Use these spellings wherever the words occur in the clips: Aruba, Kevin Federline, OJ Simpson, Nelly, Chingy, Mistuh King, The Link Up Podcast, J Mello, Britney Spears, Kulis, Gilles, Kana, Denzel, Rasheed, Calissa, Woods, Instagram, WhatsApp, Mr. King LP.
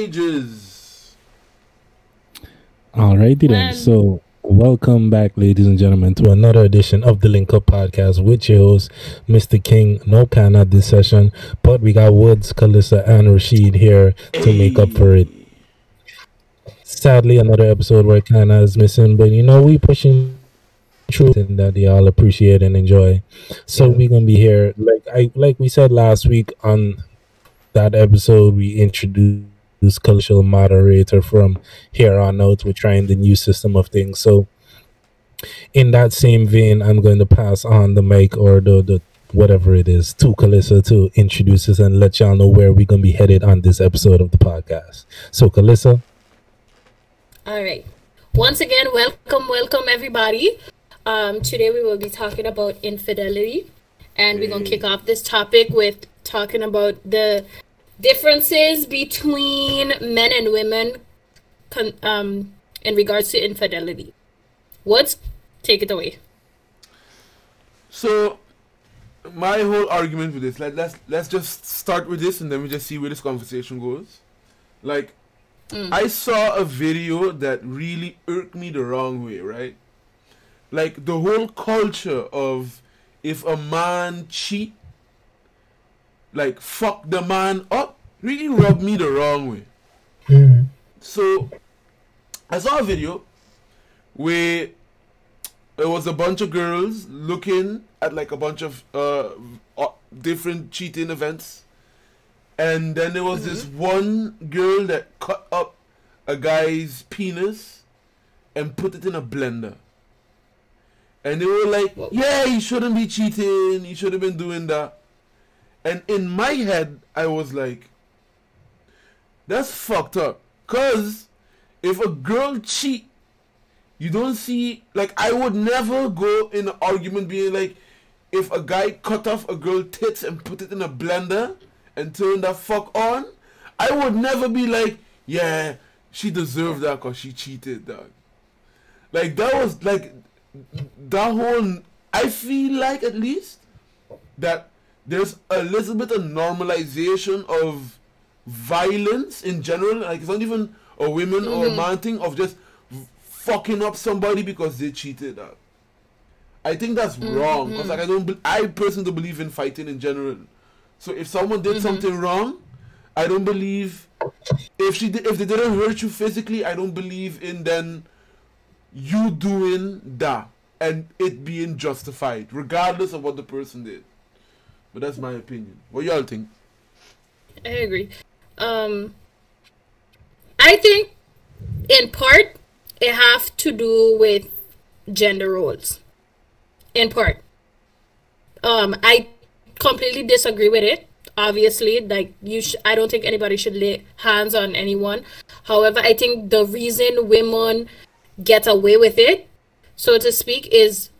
Ages. Alrighty then. So welcome back, ladies and gentlemen, to another edition of the Link Up Podcast with your host, Mr. King. No Kana this session, but we got Woods, Calissa, and Rasheed here to make up for it. Sadly, another episode where Kana is missing, but you know we pushing truth and that y'all appreciate and enjoy. So we're gonna be here, like we said last week on that episode, we introduced this cultural moderator. From here on out, we're trying the new system of things. So in that same vein, I'm going to pass on the mic or the whatever it is to Calissa to introduce us and let y'all know where we're going to be headed on this episode of the podcast. So Calissa. All right. Once again, welcome everybody. Today we will be talking about infidelity, and we're going to kick off this topic with talking about the differences between men and women in regards to infidelity. Woods, take it away. So my whole argument with this, let's just start with this and then we just see where this conversation goes. Like, I saw a video that really irked me the wrong way, right? Like, the whole culture of if a man cheats, like, fuck the man up, really rubbed me the wrong way. So I saw a video where there was a bunch of girls looking at like a bunch of different cheating events, and then there was this one girl that cut up a guy's penis and put it in a blender, and they were like, yeah, you shouldn't be cheating, you should have been doing that. And in my head, I was like, that's fucked up. Because if a girl cheat, you don't see... Like, I would never go in an argument being like, if a guy cut off a girl's tits and put it in a blender and turned that fuck on, I would never be like, yeah, she deserved that because she cheated, dog. Like, that was, like, that whole... I feel like, at least, that... There's a little bit of normalization of violence in general. Like, it's not even a women or a man thing of just fucking up somebody because they cheated. I think that's wrong. Because like, I personally don't believe in fighting in general. So if someone did something wrong, I don't believe if they didn't hurt you physically, I don't believe in then you doing that and it being justified, regardless of what the person did. But that's my opinion. What y'all think? I agree. I think, in part, it have to do with gender roles. In part. I completely disagree with it. Obviously, like, I don't think anybody should lay hands on anyone. However, I think the reason women get away with it, so to speak, is...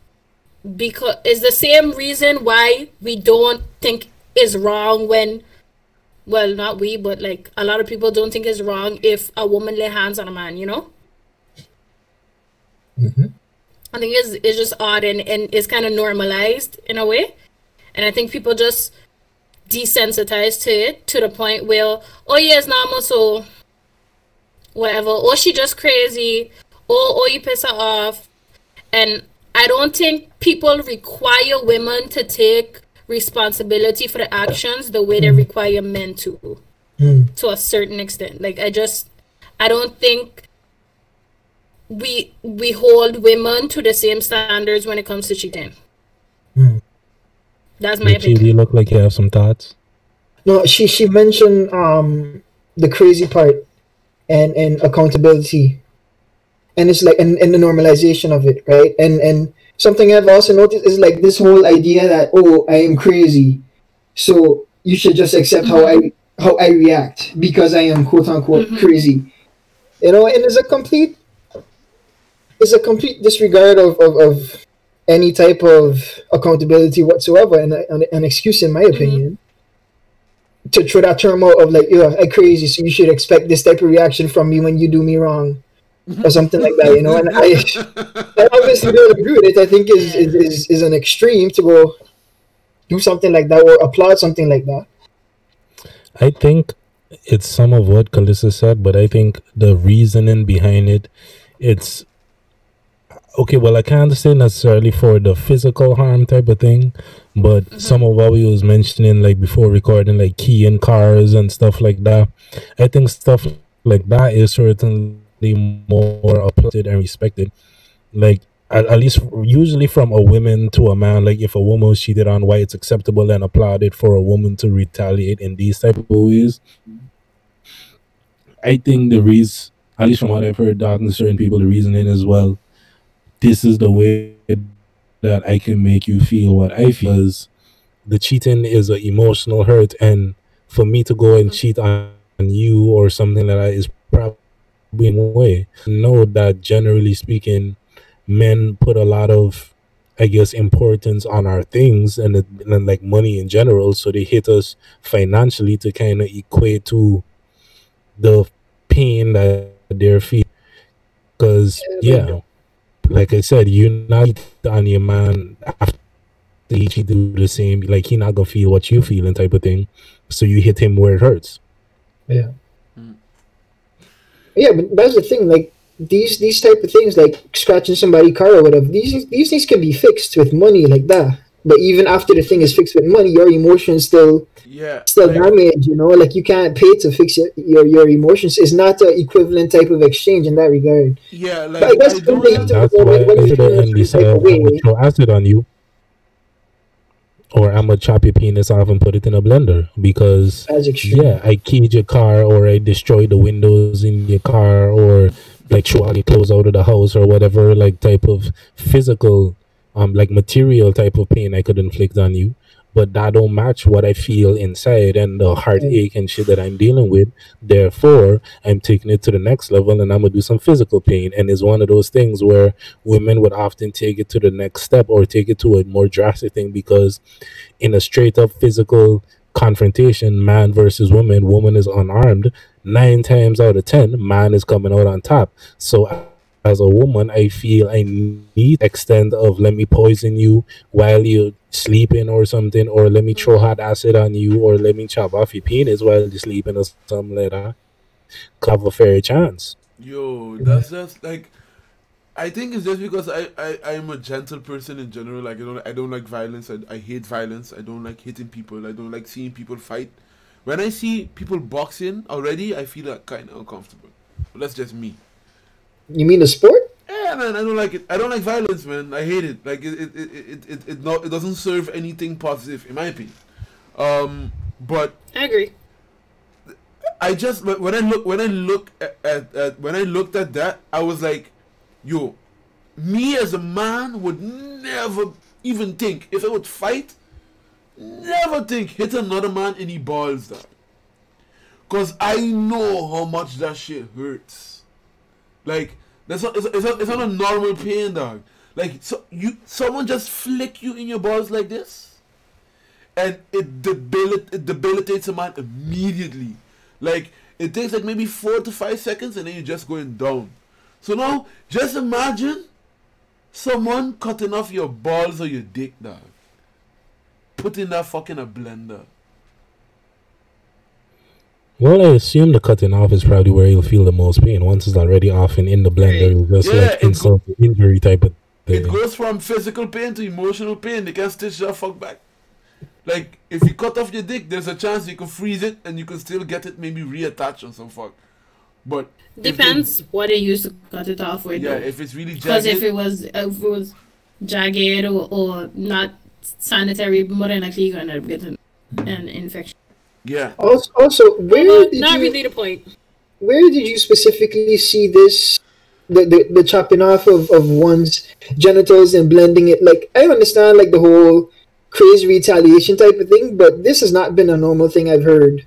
because it's the same reason why we don't think is wrong when, well, not we, but like a lot of people don't think it's wrong if a woman lay hands on a man, you know? I think it's just odd and it's kind of normalized in a way. And I think people just desensitized to it to the point where, oh yeah, it's normal, so whatever. Or she just crazy. Or you piss her off. And I don't think people require women to take responsibility for the actions the way they require men to a certain extent. Like, I don't think we hold women to the same standards when it comes to cheating. That's my opinion. You look like you have some thoughts. No, she mentioned the crazy part and accountability. And it's like, and the normalization of it, right? And something I've also noticed is like this whole idea that, oh, I am crazy, so you should just accept how I react because I am quote unquote crazy, you know. And it's a complete disregard of any type of accountability whatsoever, and an excuse, in my opinion, to throw that term out of like, yeah, I'm crazy, so you should expect this type of reaction from me when you do me wrong. Or something like that, you know. And I obviously don't agree with it. I think is an extreme to go do something like that or applaud something like that. I think it's some of what Calissa said, but I think the reasoning behind it, it's okay. Well, I can't say necessarily for the physical harm type of thing, but some of what we was mentioning, like before recording, like keying cars and stuff like that, I think stuff like that is certainly more applauded and respected. Like, at least usually from a woman to a man, like if a woman was cheated on, why it's acceptable and applauded for a woman to retaliate in these type of ways. I think the reason, at least from what I've heard that and certain people, the reasoning is, well, this is the way that I can make you feel what I feel, is the cheating is an emotional hurt, and for me to go and cheat on you or something like that is probably in a way. Know that generally speaking, men put a lot of, I guess, importance on our things and like money in general. So they hit us financially to kind of equate to the pain that they're feeling. Because, yeah, like I said, you're not on your man after he do the same. Like, he not going to feel what you feeling type of thing. So you hit him where it hurts. Yeah. Mm. Yeah, but that's the thing, like, these type of things, like scratching somebody's car or whatever, these things can be fixed with money like that. But even after the thing is fixed with money, your emotions still damaged, you know? Like, you can't pay to fix your emotions. It's not an equivalent type of exchange in that regard. Yeah, like, but that's the thing. That's why I acid on you, or I'm gonna chop your penis off and put it in a blender because, yeah, I keyed your car, or I destroyed the windows in your car, or like throw all your clothes out of the house or whatever, like type of physical, like material type of pain I could inflict on you. But that don't match what I feel inside and the heartache and shit that I'm dealing with. Therefore, I'm taking it to the next level and I'm going to do some physical pain. And it's one of those things where women would often take it to the next step or take it to a more drastic thing, because in a straight up physical confrontation, man versus woman, woman is unarmed. 9 times out of 10, man is coming out on top. So as a woman, I feel I need extent of, let me poison you while you're sleeping or something, or let me throw hot acid on you, or let me chop off your penis while you're sleeping or something like that. Have a fair chance. Yo, that's just like, I think it's just because I'm a gentle person in general. Like, I don't like violence. I hate violence. I don't like hitting people. I don't like seeing people fight. When I see people boxing already, I feel like kind of uncomfortable. But that's just me. You mean the sport? Yeah, man. I don't like it. I don't like violence, man. I hate it. Like, it doesn't serve anything positive, in my opinion. But I agree. I just when I looked at that, I was like, yo, me as a man would never even think, if I would fight, never think hit another man in the balls, that, cause I know how much that shit hurts. Like, that's not, it's not a normal pain, dog. Like, so someone just flick you in your balls like this, and it debilitates a man immediately. Like, it takes like maybe 4 to 5 seconds, and then you're just going down. So now, just imagine someone cutting off your balls or your dick, dog. Putting that fucking a blender. Well, I assume the cutting off is probably where you'll feel the most pain. Once it's already off and in the blender, it's just like insult to injury type of thing. It goes from physical pain to emotional pain. They can't stitch that fuck back. Like, if you cut off your dick, there's a chance you can freeze it and you can still get it maybe reattached or some fuck. But depends what they use to cut it off with. Yeah, if it's really jagged. Because if it was jagged or not sanitary, more than likely you're gonna get an infection. Yeah. Also, Where did you specifically see this? The chopping off of one's genitals and blending it. Like, I understand like the whole crazy retaliation type of thing, but this has not been a normal thing I've heard,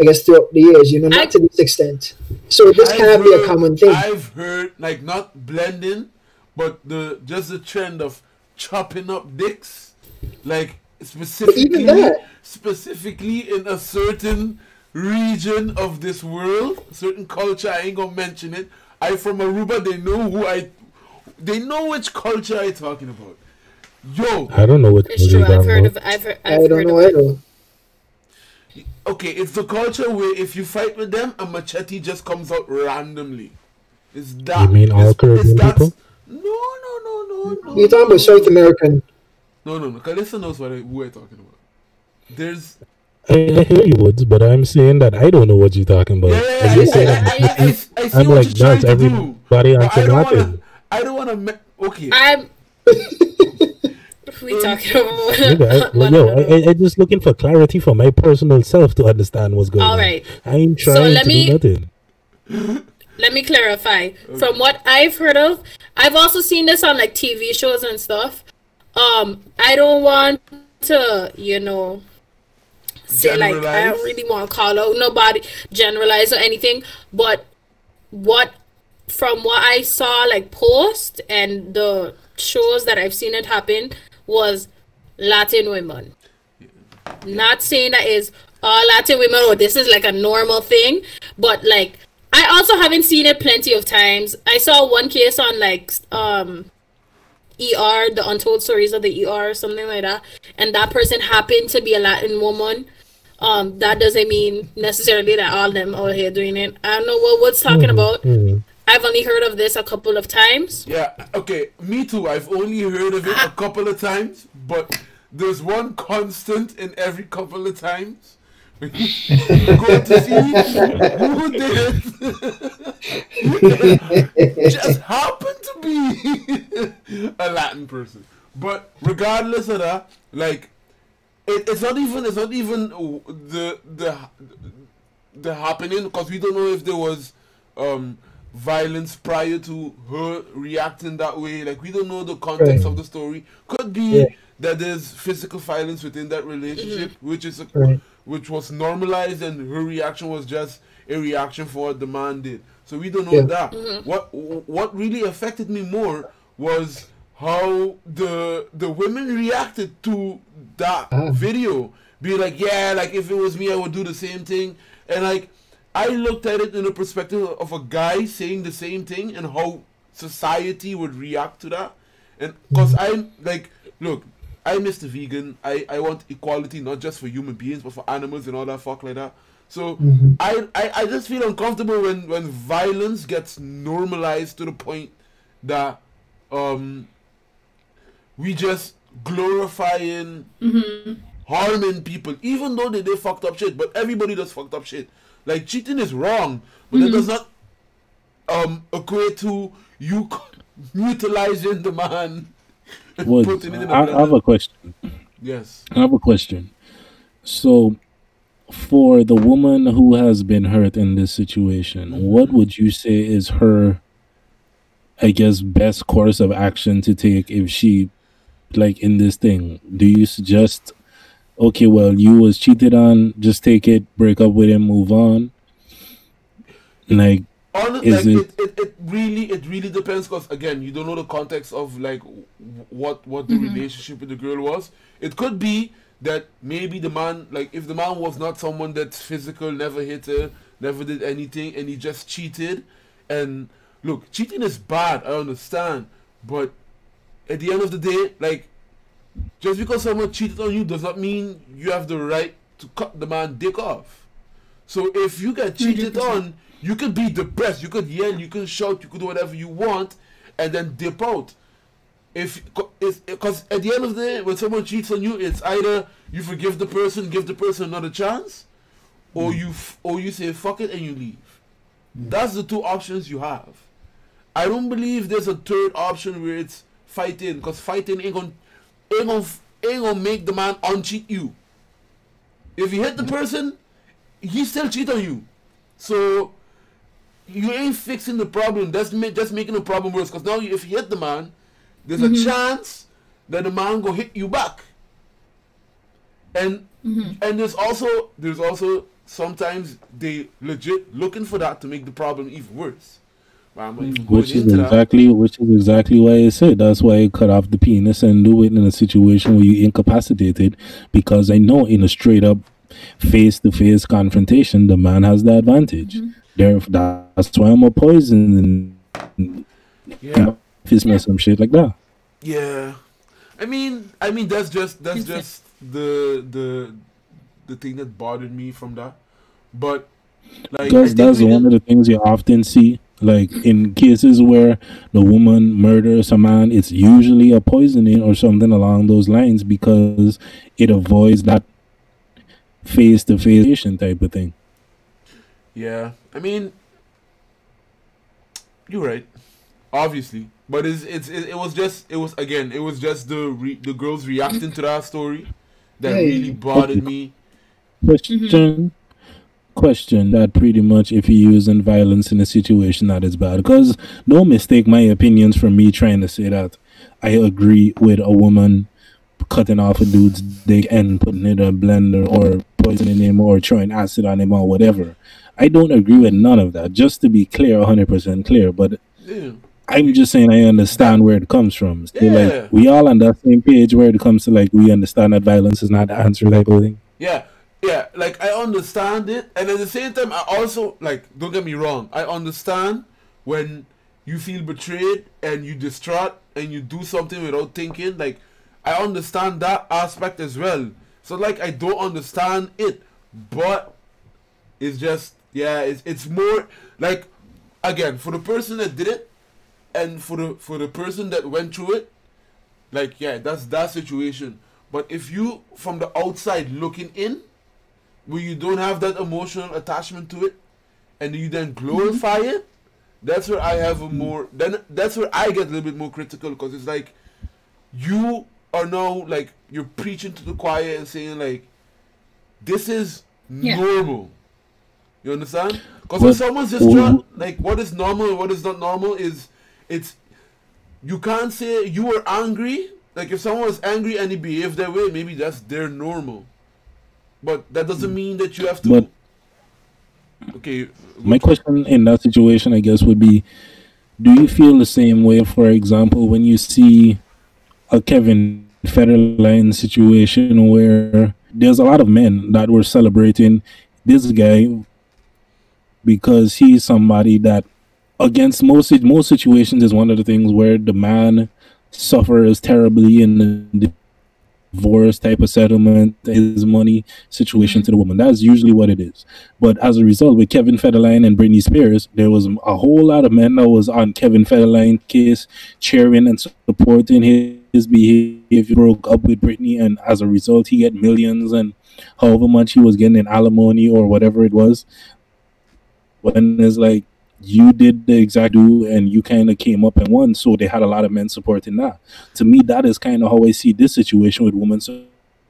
I guess, throughout the years, you know, not to this extent. So this cannot be a common thing. I've heard, like, not blending, but just the trend of chopping up dicks, like, specifically in a certain region of this world, certain culture. I ain't gonna mention it. I from Aruba. They know they know which culture I'm talking about. Yo, I don't know what culture. It's true. I've heard of. I don't know either. Okay, it's the culture where if you fight with them, a machete just comes out randomly. Is that? You mean all Caribbean people? No. You're talking about South American. No. Calissa knows what who we're talking about. There's. I hear you, Woods, but I'm saying that I don't know what you're talking about. Yeah, I see what you're trying to do. I don't want to. I'm. We talking about I'm just looking for clarity for my personal self to understand what's going on. All right. On. I'm trying so let to me, do nothing. Let me clarify. Okay. From what I've heard of, I've also seen this on like TV shows and stuff. I don't want to, you know, say like I don't really want to call out nobody, generalize or anything, but what from what I saw like post and the shows that I've seen it happen was Latin women. Yeah. Not saying that is all Latin women or this is like a normal thing, but like I also haven't seen it plenty of times. I saw one case on like ER, the Untold Stories of the ER or something like that, and that person happened to be a Latin woman. That doesn't mean necessarily that all them out here doing it. I don't know what Wood's talking about. I've only heard of this a couple of times. Yeah, okay, me too. I've only heard of it a couple of times, but there's one constant in every couple of times. Go to see who did just happened to be a Latin person. But regardless of that, like it's not even the happening, because we don't know if there was violence prior to her reacting that way. Like we don't know the context of the story. Could be that there's physical violence within that relationship, which was normalized, and her reaction was just a reaction for what the man did. So we don't know that. What really affected me more was how the women reacted to that video. Be like, yeah, like if it was me, I would do the same thing. And like, I looked at it in the perspective of a guy saying the same thing and how society would react to that. And because I'm like, look, I'm Mr. Vegan. I want equality, not just for human beings, but for animals and all that fuck like that. So I just feel uncomfortable when violence gets normalized to the point that we just glorifying harming people, even though they fucked up shit. But everybody does fucked up shit. Like cheating is wrong, but that does not equate to you mutilizing the man. Woods, I have a question. Yes. I have a question. So, for the woman who has been hurt in this situation, what would you say is her, I guess, best course of action to take if she, like, in this thing? Do you suggest, okay, well, you was cheated on, just take it, break up with him, move on? Like, honestly, like, it really depends, because again, you don't know the context of like what the relationship with the girl was. It could be that maybe the man, like if the man was not someone that's physical, never hit her, never did anything, and he just cheated. And look, cheating is bad, I understand, but at the end of the day, like just because someone cheated on you does not mean you have the right to cut the man's dick off. So if you get cheated on, you could be depressed, you could yell, you could shout, you could do whatever you want, and then dip out. Because at the end of the day, when someone cheats on you, it's either you forgive the person, give the person another chance, or you say fuck it and you leave. That's the two options you have. I don't believe there's a third option where it's fighting, because fighting ain't gonna make the man uncheat you. If you hit the person, he still cheat on you. So you ain't fixing the problem. That's making the problem worse. Because now, if you hit the man, there's a chance that the man go hit you back. And there's also sometimes they legit looking for that to make the problem even worse. Which is exactly why I said that's why I cut off the penis and do it in a situation where you incapacitated, because I know in a straight up face-to-face confrontation, the man has the advantage. Therefore, that's why I'm a poison and some shit like that. Yeah, I mean, that's just the the thing that bothered me from that. But like, that's one of the things you often see. Like in cases where the woman murders a man, it's usually a poisoning or something along those lines because it avoids that face-to-face type of thing. Yeah, I mean, you're right, obviously, but it was just the girls reacting to that story that really bothered me. Question that pretty much if you're using violence in a situation that is bad, because don't mistake my opinions for me trying to say that I agree with a woman cutting off a dude's dick and putting it in a blender or poisoning him or throwing acid on him or whatever. I don't agree with none of that, just to be clear, 100% clear. But I'm just saying I understand where it comes from. So like, we all on the same page where it comes to, like, we understand that violence is not the answer type of thing. Yeah, like, I understand it, and at the same time, I also, like, don't get me wrong, I understand when you feel betrayed and you distraught and you do something without thinking. Like, I understand that aspect as well. So, like, I don't understand it, but it's just, yeah, it's more, like, again, for the person that did it and for the person that went through it, like, yeah, that's that situation. But if you, from the outside looking in, where you don't have that emotional attachment to it, and you then glorify it, that's where I have a more. That's where I get a little bit more critical, because it's like you are now, like, you're preaching to the choir and saying, like, this is normal. You understand? Because if someone's just trying, like, what is normal and what is not normal is, it's, you can't say you were angry. Like, if someone's angry and he behaves that way, maybe that's their normal. But that doesn't mean that you have to... But okay. My question in that situation, I guess, would be, do you feel the same way, for example, when you see a Kevin Federline situation where there's a lot of men that were celebrating this guy because he's somebody that, against most situations, is one of the things where the man suffers terribly in the divorce type of settlement, his money situation to the woman. That's usually what it is. But as a result, with Kevin Federline and Britney Spears, there was a whole lot of men that was on Kevin Federline's case, cheering and supporting his behavior. Broke up with Britney, and as a result, he got millions and however much he was getting in alimony or whatever it was. But then it's like, you did the exact do, and you kind of came up and won, so they had a lot of men supporting that. To me, that is kind of how I see this situation with women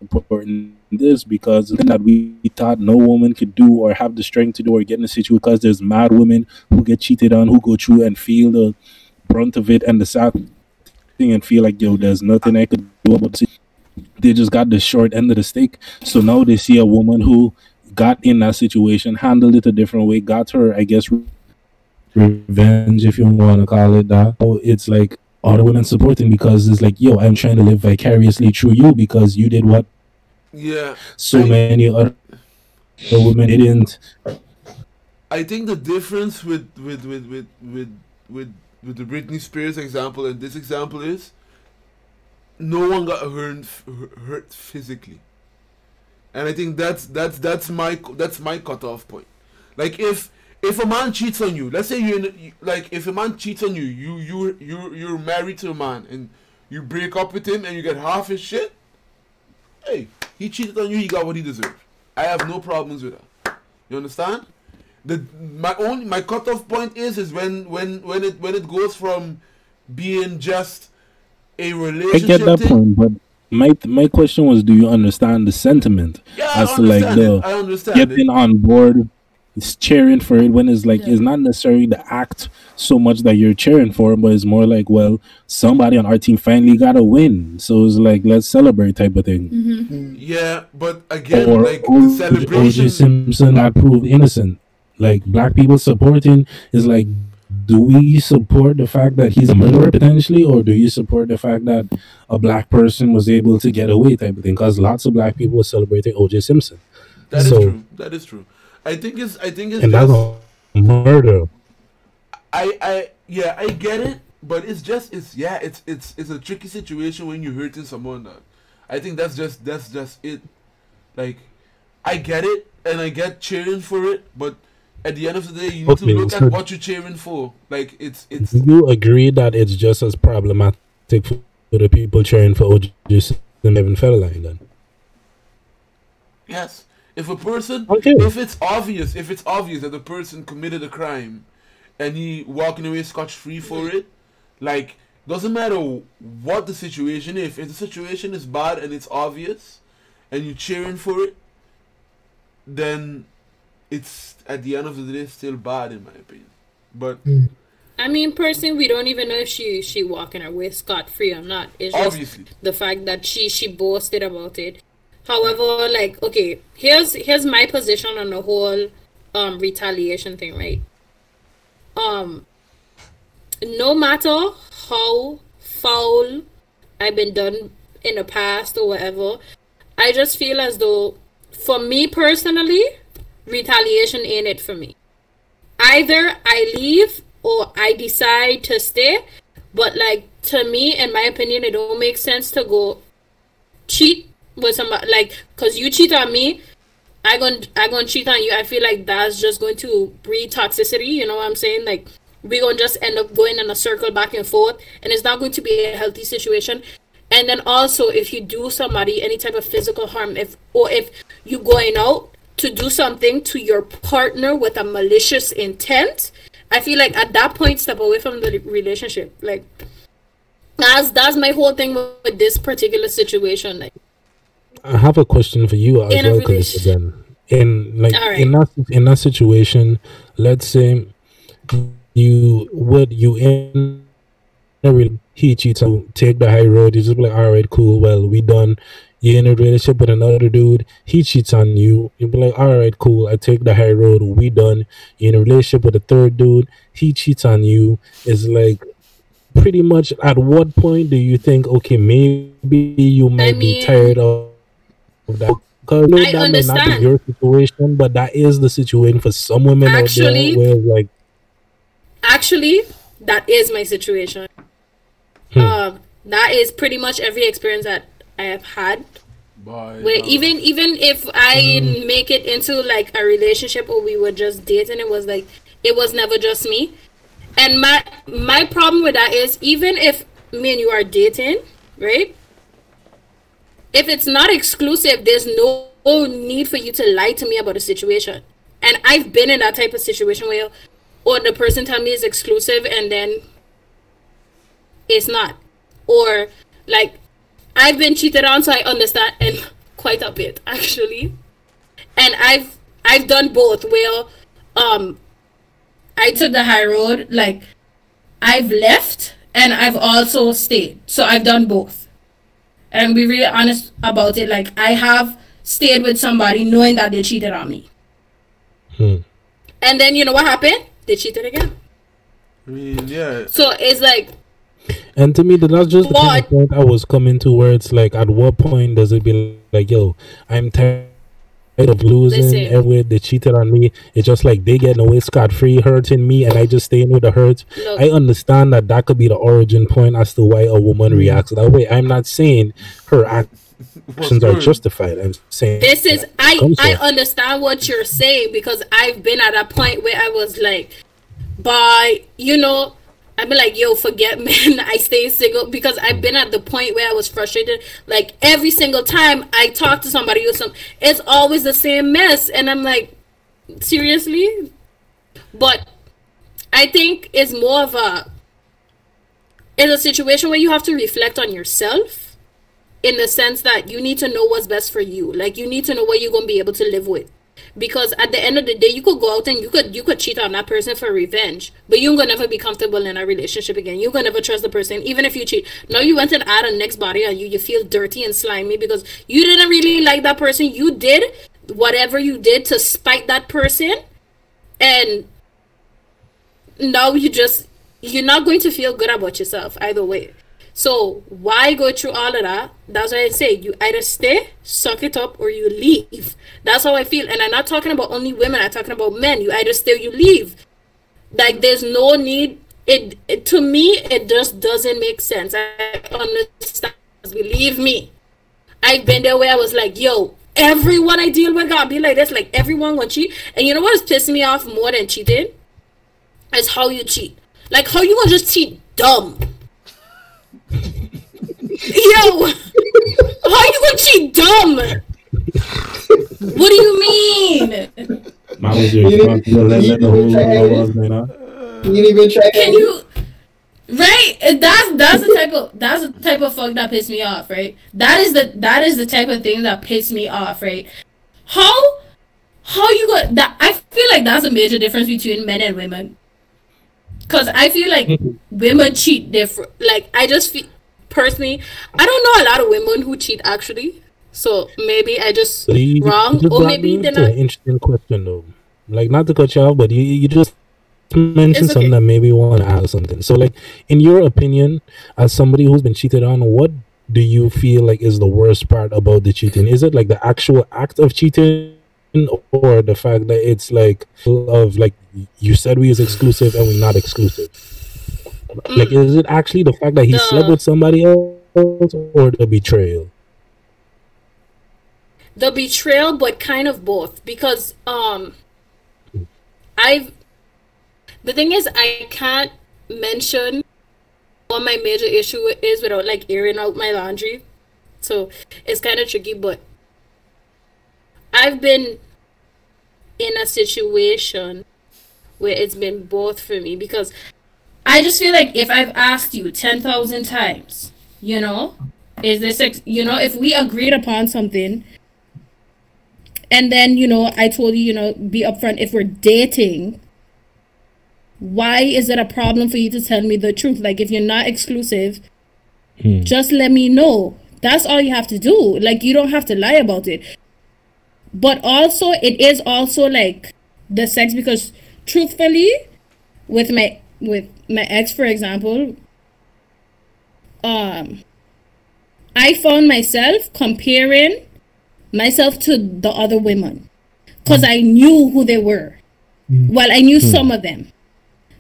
supporting this, because the thing that we thought no woman could do or have the strength to do or get in a situation, because there's mad women who get cheated on, who go through and feel the brunt of it and the sad thing and feel like, yo, there's nothing I could do about it. They just got the short end of the stick. So now they see a woman who got in that situation, handled it a different way, got her, I guess, revenge, if you want to call it that. So it's like other women supporting, because it's like, yo, I'm trying to live vicariously through you because you did what many other women didn't. I think the difference with the Britney Spears example and this example is no one got hurt physically, and I think that's my cutoff point. Like, if a man cheats on you, let's say you're married to a man and you break up with him and you get half his shit, hey, he cheated on you, he got what he deserved. I have no problems with that. You understand? My cutoff point is when it goes from being just a relationship. I get that thing. Point, but my question was, do you understand the sentiment? Yeah, as to, like, I understand getting on board. It's cheering for it when it's like, it's not necessarily the act so much that you're cheering for, but it's more like, well, somebody on our team finally got a win, so it's like, let's celebrate type of thing. Yeah, but again, or, like, the celebration, OJ Simpson got proved innocent. Like, black people supporting is like, do we support the fact that he's a murderer potentially, or do you support the fact that a black person was able to get away type of thing? Because lots of black people were celebrating OJ Simpson. That is true. I think it's and that's a murder. I get it, but it's a tricky situation when you're hurting someone. I think that's just it. Like, I get it, and I get cheering for it, but at the end of the day, you need to look at what you're cheering for. Like, it's. Do you agree that it's just as problematic for the people cheering for OJ than Kevin Federline then? Yes. If a person, if it's obvious that the person committed a crime and he walking away scotch-free for it, like, doesn't matter what the situation is. If the situation is bad and it's obvious and you're cheering for it, then it's, at the end of the day, still bad in my opinion. But I mean, personally, we don't even know if she walking away scot-free or not. It's obviously just the fact that she boasted about it. However, like, okay, here's my position on the whole retaliation thing, right? No matter how foul I've been done in the past or whatever, I just feel as though, for me personally, retaliation ain't it for me. Either I leave or I decide to stay, but, like, to me, in my opinion, it don't make sense to go cheat with somebody, like, because you cheat on me, I gonna cheat on you. I feel like that's just going to breed toxicity, you know what I'm saying? Like, we're gonna just end up going in a circle back and forth, and it's not going to be a healthy situation. And then also, if you do somebody any type of physical harm, if you're going out to do something to your partner with a malicious intent, I feel like at that point, step away from the relationship. Like, that's my whole thing with this particular situation. Like, I have a question for you as well, Calissa, then. In that situation, let's say he cheats out, take the high road, you just be like, all right, cool, well, we done. You're in a relationship with another dude, he cheats on you, you'll be like, all right, cool, I take the high road, we done. You're in a relationship with a third dude, he cheats on you. It's like, pretty much, at what point do you think, okay, maybe you might be tired of that? Because that understand. May not be your situation, but that is the situation for some women actually, out there. Where, like, actually, that is my situation. That is pretty much every experience that I have had. Where even if I make it into, like, a relationship or we were just dating, it was like, it was never just me. And my problem with that is, even if me and you are dating, right? If it's not exclusive, there's no need for you to lie to me about a situation. And I've been in that type of situation where, or the person tell me it's exclusive and then it's not. Or, like, I've been cheated on, so I understand, and quite a bit, actually. And I've done both, where I took the high road, like, I've left and I've also stayed. So I've done both. And be really honest about it. Like, I have stayed with somebody knowing that they cheated on me. And then, you know what happened? They cheated again. I mean, yeah. So it's like... And to me, that's just the point I was coming to, where it's like, at what point does it be like, yo, I'm tired of losing. Listen. Everywhere they cheated on me, it's just like they getting away scot-free, hurting me, and I just stay in with the hurt. Look, I understand that could be the origin point as to why a woman reacts that way. I'm not saying her actions are justified. I'm saying this is I understand what you're saying, because I've been at a point where I was like, by, you know, I've been like, yo, forget men, I stay single, because I've been at the point where I was frustrated. Like, every single time I talk to somebody or something, it's always the same mess. And I'm like, seriously? But I think it's more of a situation where you have to reflect on yourself, in the sense that you need to know what's best for you. Like, you need to know what you're going to be able to live with. Because at the end of the day, you could go out and you could cheat on that person for revenge, but you're gonna never be comfortable in a relationship again. You're gonna never trust the person, even if you cheat. Now you went and add a next body on you. You feel dirty and slimy because you didn't really like that person. You did whatever you did to spite that person, and now you're not going to feel good about yourself either way. So why go through all of that? That's why I say you either stay, suck it up, or you leave. That's how I feel. And I'm not talking about only women. I'm talking about men. You either stay or you leave. Like, there's no need. It to me, it just doesn't make sense. I understand. Believe me. I've been there where I was like, yo, Everyone I deal with gotta be like this. Like, everyone will cheat. And you know what's pissing me off more than cheating? It's how you cheat. Like, how you gonna just cheat dumb? Yo, how you gonna cheat dumb? What do you mean? You didn't even try. Can you? Right, that's the type of fuck that pissed me off, right? That is the type of thing that pissed me off, right? How you got that? I feel like that's a major difference between men and women, cause I feel like women cheat different. Like, I just feel personally, I don't know a lot of women who cheat actually, so maybe I just wrong, or maybe they're not. An interesting question though. Like, not to cut you off, but you just mention okay. Something that maybe you want to add or something. So, like, in your opinion, as somebody who's been cheated on, what do you feel like is the worst part about the cheating? Is it like the actual act of cheating, or the fact that it's like of like you said we is exclusive and we're not exclusive? Like, is it actually the fact that he slept with somebody else, or the betrayal? The betrayal, but kind of both, because the thing is, I can't mention what my major issue is without, like, airing out my laundry. So, it's kind of tricky, but I've been in a situation where it's been both for me, because I just feel like if I've asked you 10,000 times, you know, is this, you know, if we agreed upon something, and then, you know, I told you, you know, be upfront, if we're dating, why is it a problem for you to tell me the truth? Like, if you're not exclusive, just let me know. That's all you have to do. Like, you don't have to lie about it. But also, it is also like the sex, because truthfully, with my ex, for example, I found myself comparing myself to the other women, because I knew who they were. Well, I knew some of them.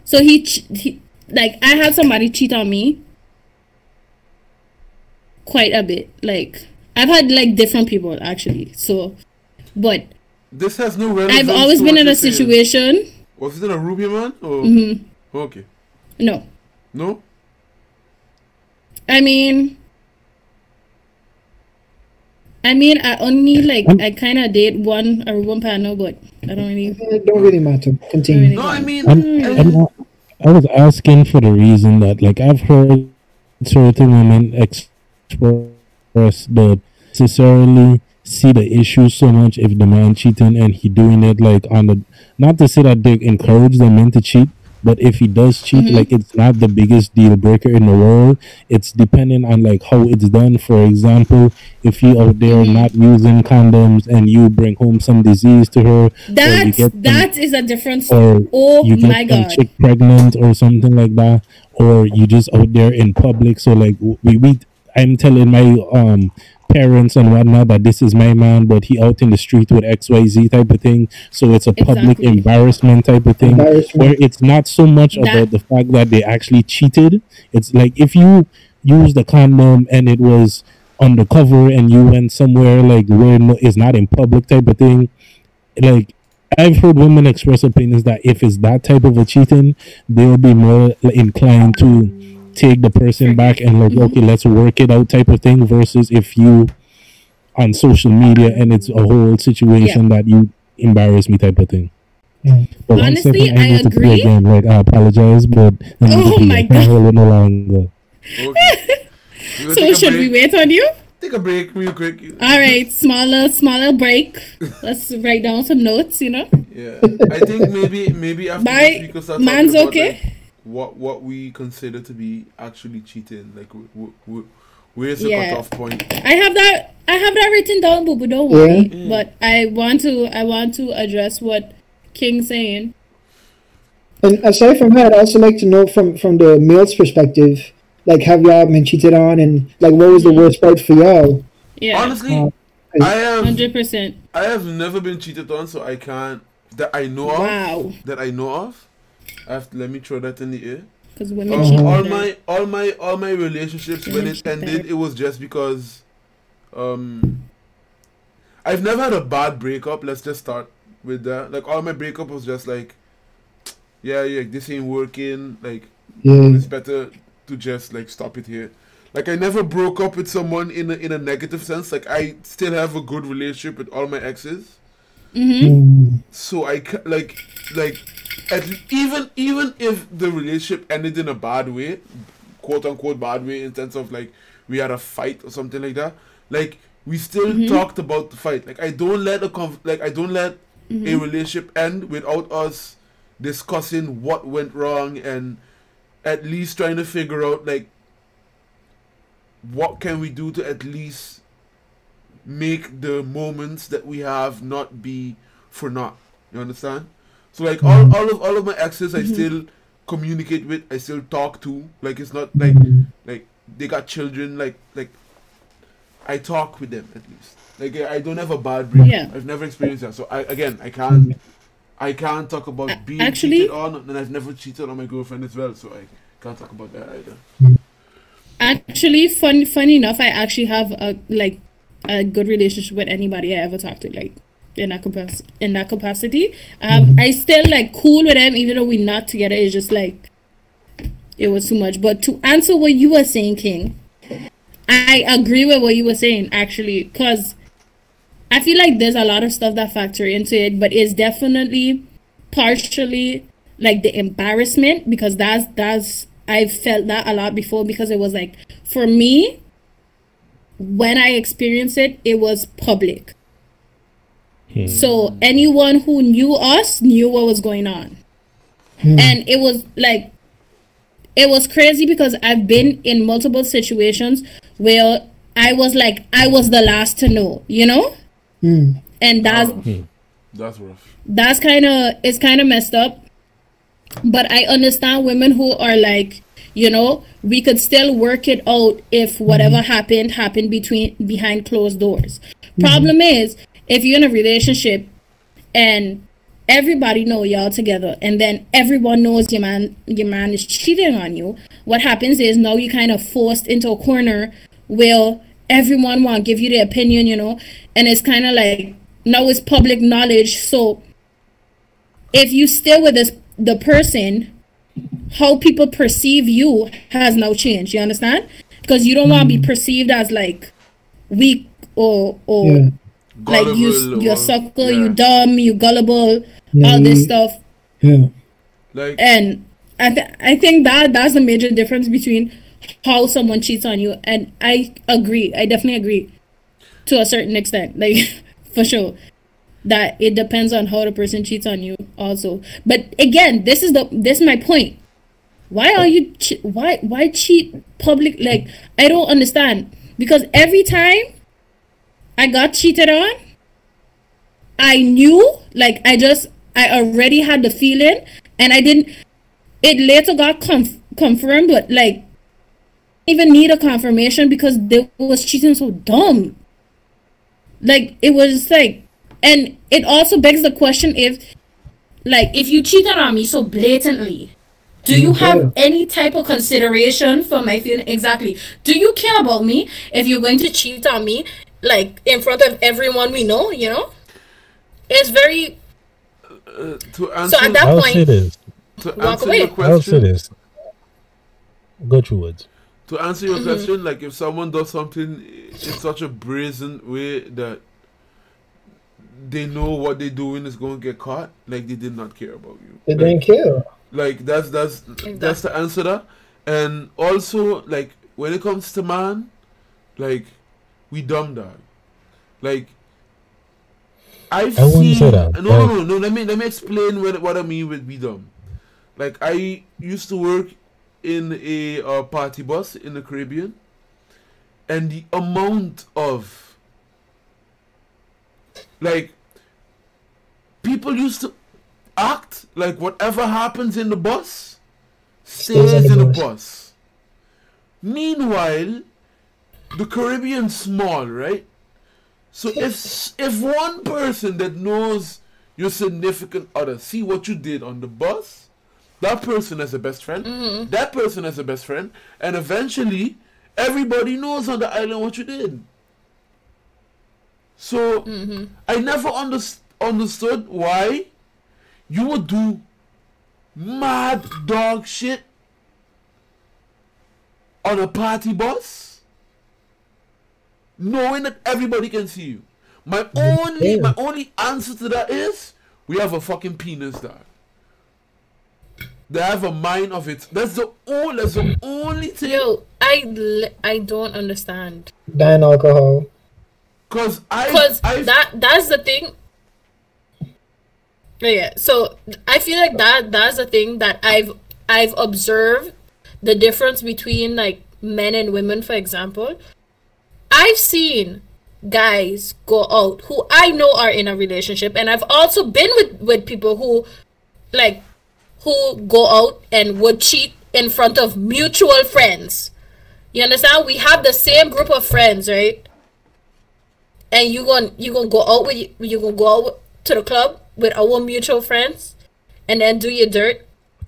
So he like, I had somebody cheat on me quite a bit. Like, I've had, like, different people actually. So, but this has no relevance. I've always been in a situation. Was it a Ruby man? Or... Mm-hmm. Okay. No. No. I mean, I only, like, I kind of did one Aruban panel, but I don't really... It don't really matter. Continue. Really no, matter. I mean... I was asking for the reason that, like, I've heard certain women express that necessarily see the issue so much if the man cheating and he doing it, like, on the... Not to say that they encourage the men to cheat, but if he does cheat, like, it's not the biggest deal breaker in the world. It's depending on, like, how it's done. For example, if you out there not using condoms and you bring home some disease to her, that is a different story. Oh you get my god, chick pregnant or something like that, or you just out there in public. So, like, I'm telling my parents and whatnot that this is my man, but he out in the street with XYZ type of thing. So it's a public embarrassment type of thing, where it's not so much about the fact that they actually cheated. It's like, if you used the condom and it was undercover and you went somewhere like where it's not in public type of thing. Like, I've heard women express opinions that if it's that type of a cheating, they'll be more inclined to take the person back and, like, okay, let's work it out type of thing, versus if you on social media and it's a whole situation that you embarrass me type of thing. But honestly, I agree. Like, I apologize, but oh my god, no longer. Okay. So should we wait on you? Take a break real quick. All right, smaller break. Let's write down some notes, you know. Yeah, I think maybe after this we start. Man's okay. Like, what we consider to be actually cheating, like where's the cutoff point? I have that written down, but don't worry. But I want to address what King's saying. And aside from that, I'd also like to know from the male's perspective, like, have y'all been cheated on, and like, what was the worst part for y'all? Yeah, honestly, I have 100%. I have never been cheated on, so I can't that I know of. Let me throw that in the air. Because women cheat. All my relationships, when it ended, it was just because I've never had a bad breakup. Let's just start with that. Like, all my breakup was just like, yeah, yeah, this ain't working. Like, it's better to just like stop it here. Like, I never broke up with someone in a negative sense. Like, I still have a good relationship with all my exes. Mm-hmm. So I even if the relationship ended in a bad way, quote unquote bad way, in sense of like we had a fight or something like that, like we still talked about the fight. Like, I don't let I don't let a relationship end without us discussing what went wrong and at least trying to figure out like what can we do to at least make the moments that we have not be for naught. You understand? So like all of my exes, I still communicate with, I still talk to. Like, it's not like they got children. Like I talk with them at least. Like, I don't have a bad break. Yeah. I've never experienced that. So I can't talk about being cheated on, and I've never cheated on my girlfriend as well. So I can't talk about that either. Actually, funny enough, I actually have a good relationship with anybody I ever talked to, like, in that capacity. I still, like, cool with them, even though we're not together. It's just, like, it was too much. But to answer what you were saying, King, I agree with what you were saying, actually, because I feel like there's a lot of stuff that factor into it, but it's definitely partially, like, the embarrassment, because that's I felt that a lot before, because it was like, for me, when I experienced it, it was public. So anyone who knew us knew what was going on. And it was like, it was crazy, because I've been in multiple situations where I was like, I was the last to know, you know? And that's rough. That's kind of messed up. But I understand women who are like, you know, we could still work it out if whatever happened behind closed doors. Problem is, if you're in a relationship and everybody know y'all together, and then everyone knows your man is cheating on you, what happens is now you're kind of forced into a corner where everyone want to give you their opinion, you know, and it's kind of like, now it's public knowledge. So if you stay with the person, how people perceive you has now changed. You understand? Because you don't want to be perceived as like weak or like you're sucker, you dumb, you gullible, all this stuff. Yeah. Like, and I think that's the major difference between how someone cheats on you. And I agree. I definitely agree to a certain extent. Like, for sure. That it depends on how the person cheats on you also. But again, this is my point. Why are you why cheat public? Like, I don't understand, because every time I got cheated on, I knew, like, I already had the feeling, and I didn't, it later got confirmed, but like I didn't even need a confirmation, because they was cheating so dumb. Like, it was like, and it also begs the question, if you cheated on me so blatantly, do you have any type of consideration for my feeling? Exactly. Do you care about me if you're going to cheat on me, like, in front of everyone we know, you know? It's very... To answer your question... Go through words. To answer your question, like, if someone does something in such a brazen way that they know what they're doing is going to get caught, like, they did not care about you. They didn't care. Like, that's the answer to that. And also, like, when it comes to man, like, we dumb dog. Like, I wouldn't say that. No. Let me explain what I mean with we dumb. Like, I used to work in a party bus in the Caribbean, and the amount of like, people used to act like whatever happens in the bus stays in the bus. Meanwhile, the Caribbean's small, right? So if one person that knows your significant other see what you did on the bus, that person has a best friend, that person has a best friend, and eventually everybody knows on the island what you did. So I never understood why you would do mad dog shit on a party bus, knowing that everybody can see you. My only answer to that is we have a fucking penis dog. They have a mind of it. That's the only thing. Yo, I don't understand. Ban alcohol. Cause that's the thing. Yeah, so I feel like that's the thing that I've observed the difference between like men and women, for example. I've seen guys go out who I know are in a relationship, and I've also been with people who like who go out and would cheat in front of mutual friends. You understand? We have the same group of friends, right? And you gonna go out with to the club with our mutual friends, and then do your dirt,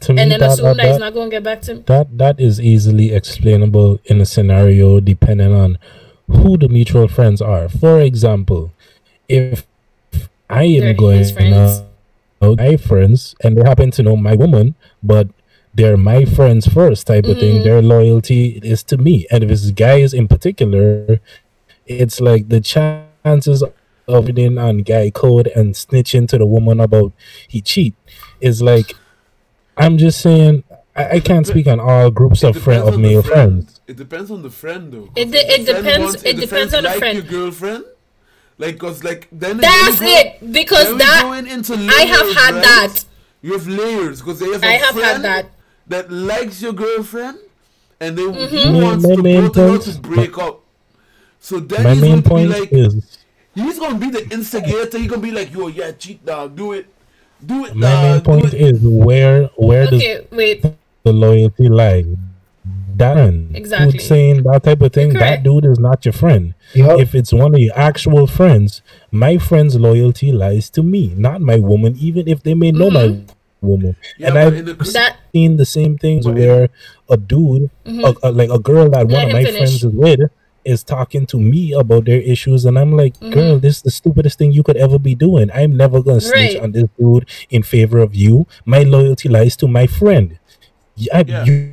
and then assume that he's not gonna get back to me. That is easily explainable in a scenario depending on who the mutual friends are. For example, if I am going out with my friends and they happen to know my woman, but they're my friends first type of thing, their loyalty is to me. And if it's guys in particular, it's like the chances of getting on guy code and snitching to the woman about he cheat is like, I'm just saying, I can't speak on all groups of male friends. It depends on the friend, though. It depends on the friend. Your girlfriend, like, cause like then that's it because that I have had that. You have layers because they have. I have had that likes your girlfriend, and they wants to both of us break up. So then my main point is, he's gonna be the instigator. He's gonna be like, yo, yeah, cheat, dog, do it. My main point is where does the loyalty lie? Darren, exactly. Who's saying that type of thing? That dude is not your friend. Yep. If it's one of your actual friends, my friend's loyalty lies to me, not my woman. Even if they may know my woman, yeah, and I've seen the same things where a dude, like a girl that one of my friends is with, is talking to me about their issues, and I'm like, girl, this is the stupidest thing you could ever be doing. I'm never gonna snitch on this dude in favor of you. My loyalty lies to my friend. You're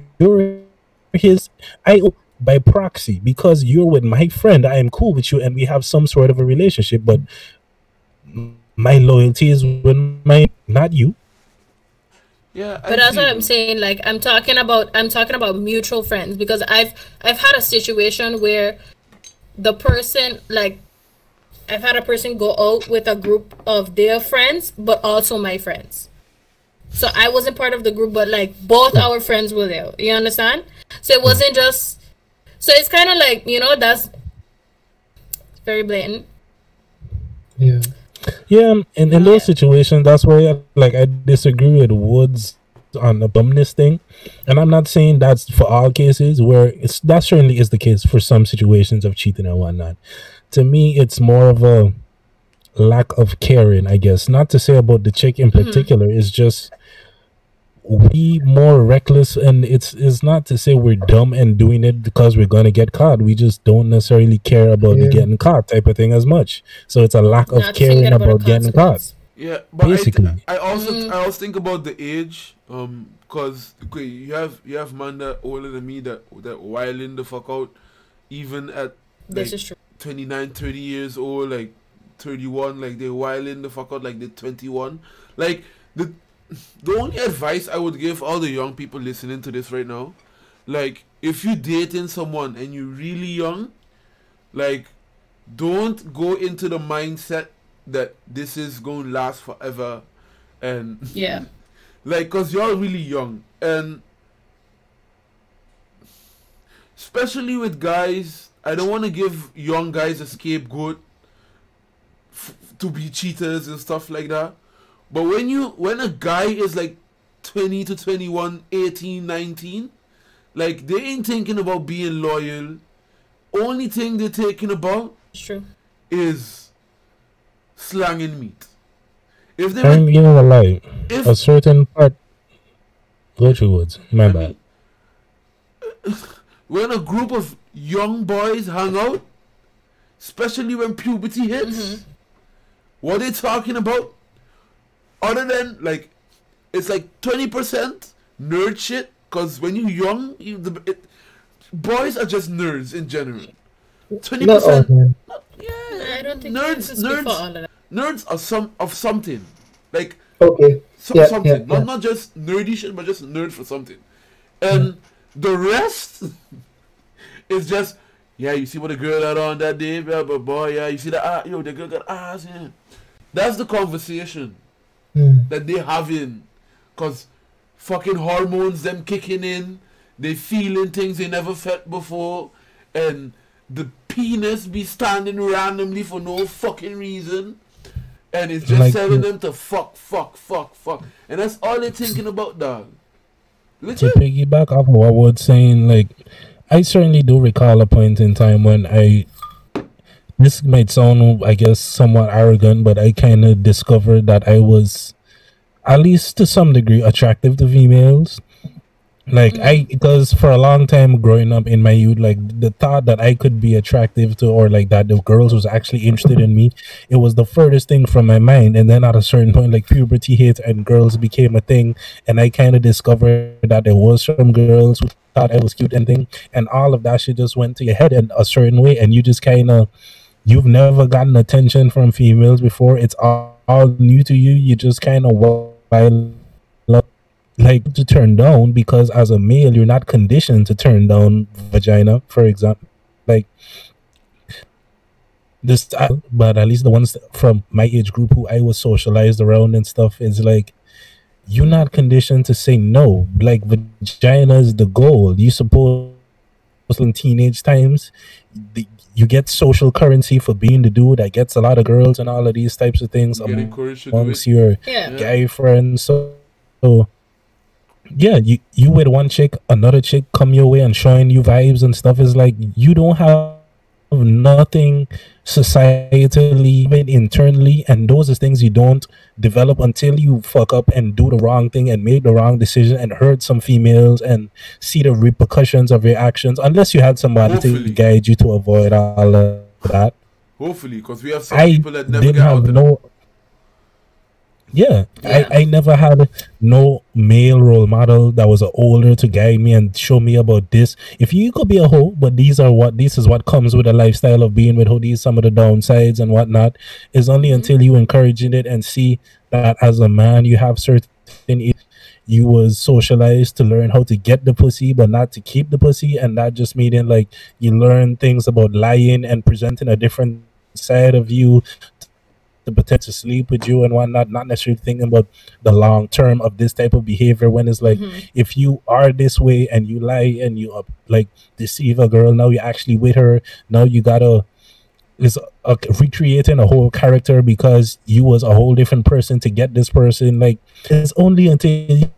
his. I by proxy, because you're with my friend, I am cool with you, and we have some sort of a relationship. But my loyalty is with my, not you. Yeah, but that's what I'm saying. Like, I'm talking about mutual friends, because I've had a situation where the person, like, I've had a person go out with a group of their friends, but also my friends. So I wasn't part of the group, but like both our friends were there. You understand? So it wasn't just. So it's kind of like, you know, that's very blatant. Yeah. Yeah, and in those situations, that's why I disagree with Woods on the bumness thing, and I'm not saying that's for all cases. Where it's that certainly is the case for some situations of cheating and whatnot. To me, it's more of a lack of caring, I guess. Not to say about the chick in particular. It's just we more reckless, and it's not to say we're dumb and doing it because we're gonna get caught. We just don't necessarily care about the getting caught type of thing as much. So it's a lack of caring about getting caught. Yeah, but basically, I also think about the age, because you have man that older than me that wilding the fuck out, even at like 29, 30 years old, like 31, like they wilding the fuck out, like they're 21, like the. The only advice I would give all the young people listening to this right now, like, if you're dating someone and you're really young, like, don't go into the mindset that this is going to last forever. And yeah, like, because you're really young, and especially with guys, I don't want to give young guys a scapegoat to be cheaters and stuff like that. But when a guy is like 20 to 21, 18, 19, like, they ain't thinking about being loyal. Only thing they're thinking about is slanging meat. If they I'm giving a lie. If a certain part, go to Woods. My bad. When a group of young boys hang out, especially when puberty hits. Mm-hmm. What are they talking about? Other than, like, it's like 20% nerd shit, because when you're young, boys are just nerds in general. 20%, yeah, I don't think nerds are something. Like, okay. Not just nerdy shit, but just nerd for something. And the rest is just, yeah, you see what the girl had on that day, yeah, but boy, yeah, you see that, yo, the girl got ass, yeah. That's the conversation that they having, because fucking hormones them kicking in, they feeling things they never felt before, and the penis be standing randomly for no fucking reason, and it's just telling them to fuck, and that's all they're thinking about, dog. Legit. To piggyback off what Woods saying, like, I certainly do recall a point in time when this might sound, I guess, somewhat arrogant, but I kind of discovered that I was, at least to some degree, attractive to females. Like, because for a long time growing up in my youth, like, the thought that I could be attractive to, or like that the girls was actually interested in me, it was the furthest thing from my mind. And then at a certain point, like, puberty hit and girls became a thing. And I kind of discovered that there was some girls who thought I was cute and thing. And all of that shit just went to your head in a certain way. And you just kind of, you've never gotten attention from females before. It's all new to you. You just kind of walk by like to turn down, because as a male you're not conditioned to turn down vagina, for example, like this. But at least the ones from my age group who I was socialized around and stuff is like, you're not conditioned to say no. Like, vagina is the goal. You suppose in teenage times you get social currency for being the dude that gets a lot of girls and all of these types of things amongst your guy friends. So yeah, you with one chick, another chick come your way and showing you vibes and stuff is like, you don't have nothing societally, even internally, and those are things you don't develop until you fuck up and do the wrong thing and make the wrong decision and hurt some females and see the repercussions of your actions, unless you had somebody to guide you to avoid all of that. Hopefully, because we have some people that never get out of it. I never had no male role model that was older to guide me and show me about this. If you could be a hoe, but this is what comes with a lifestyle of being with hoe, these some of the downsides and whatnot. It's only until you encouraging it and see that as a man you have certain, you was socialized to learn how to get the pussy but not to keep the pussy, and that just meaning like you learn things about lying and presenting a different side of you, the potential to sleep with you and whatnot, not necessarily thinking about the long term of this type of behavior. When it's like, if you are this way and you lie and you like deceive a girl, now you're actually with her, now you gotta recreating a whole character because you was a whole different person to get this person. Like, it's only until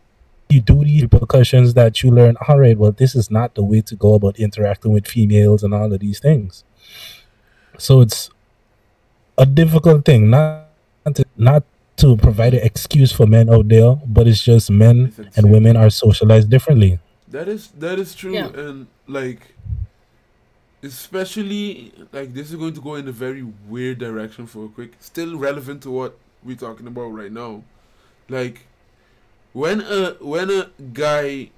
you do these repercussions that you learn, all right, well, this is not the way to go about interacting with females and all of these things. So it's a difficult thing, not to provide an excuse for men out there, but it's just men and women are socialized differently. That is true, and like, especially like this is going to go in a very weird direction for a quick. Still relevant to what we're talking about right now, like when a guy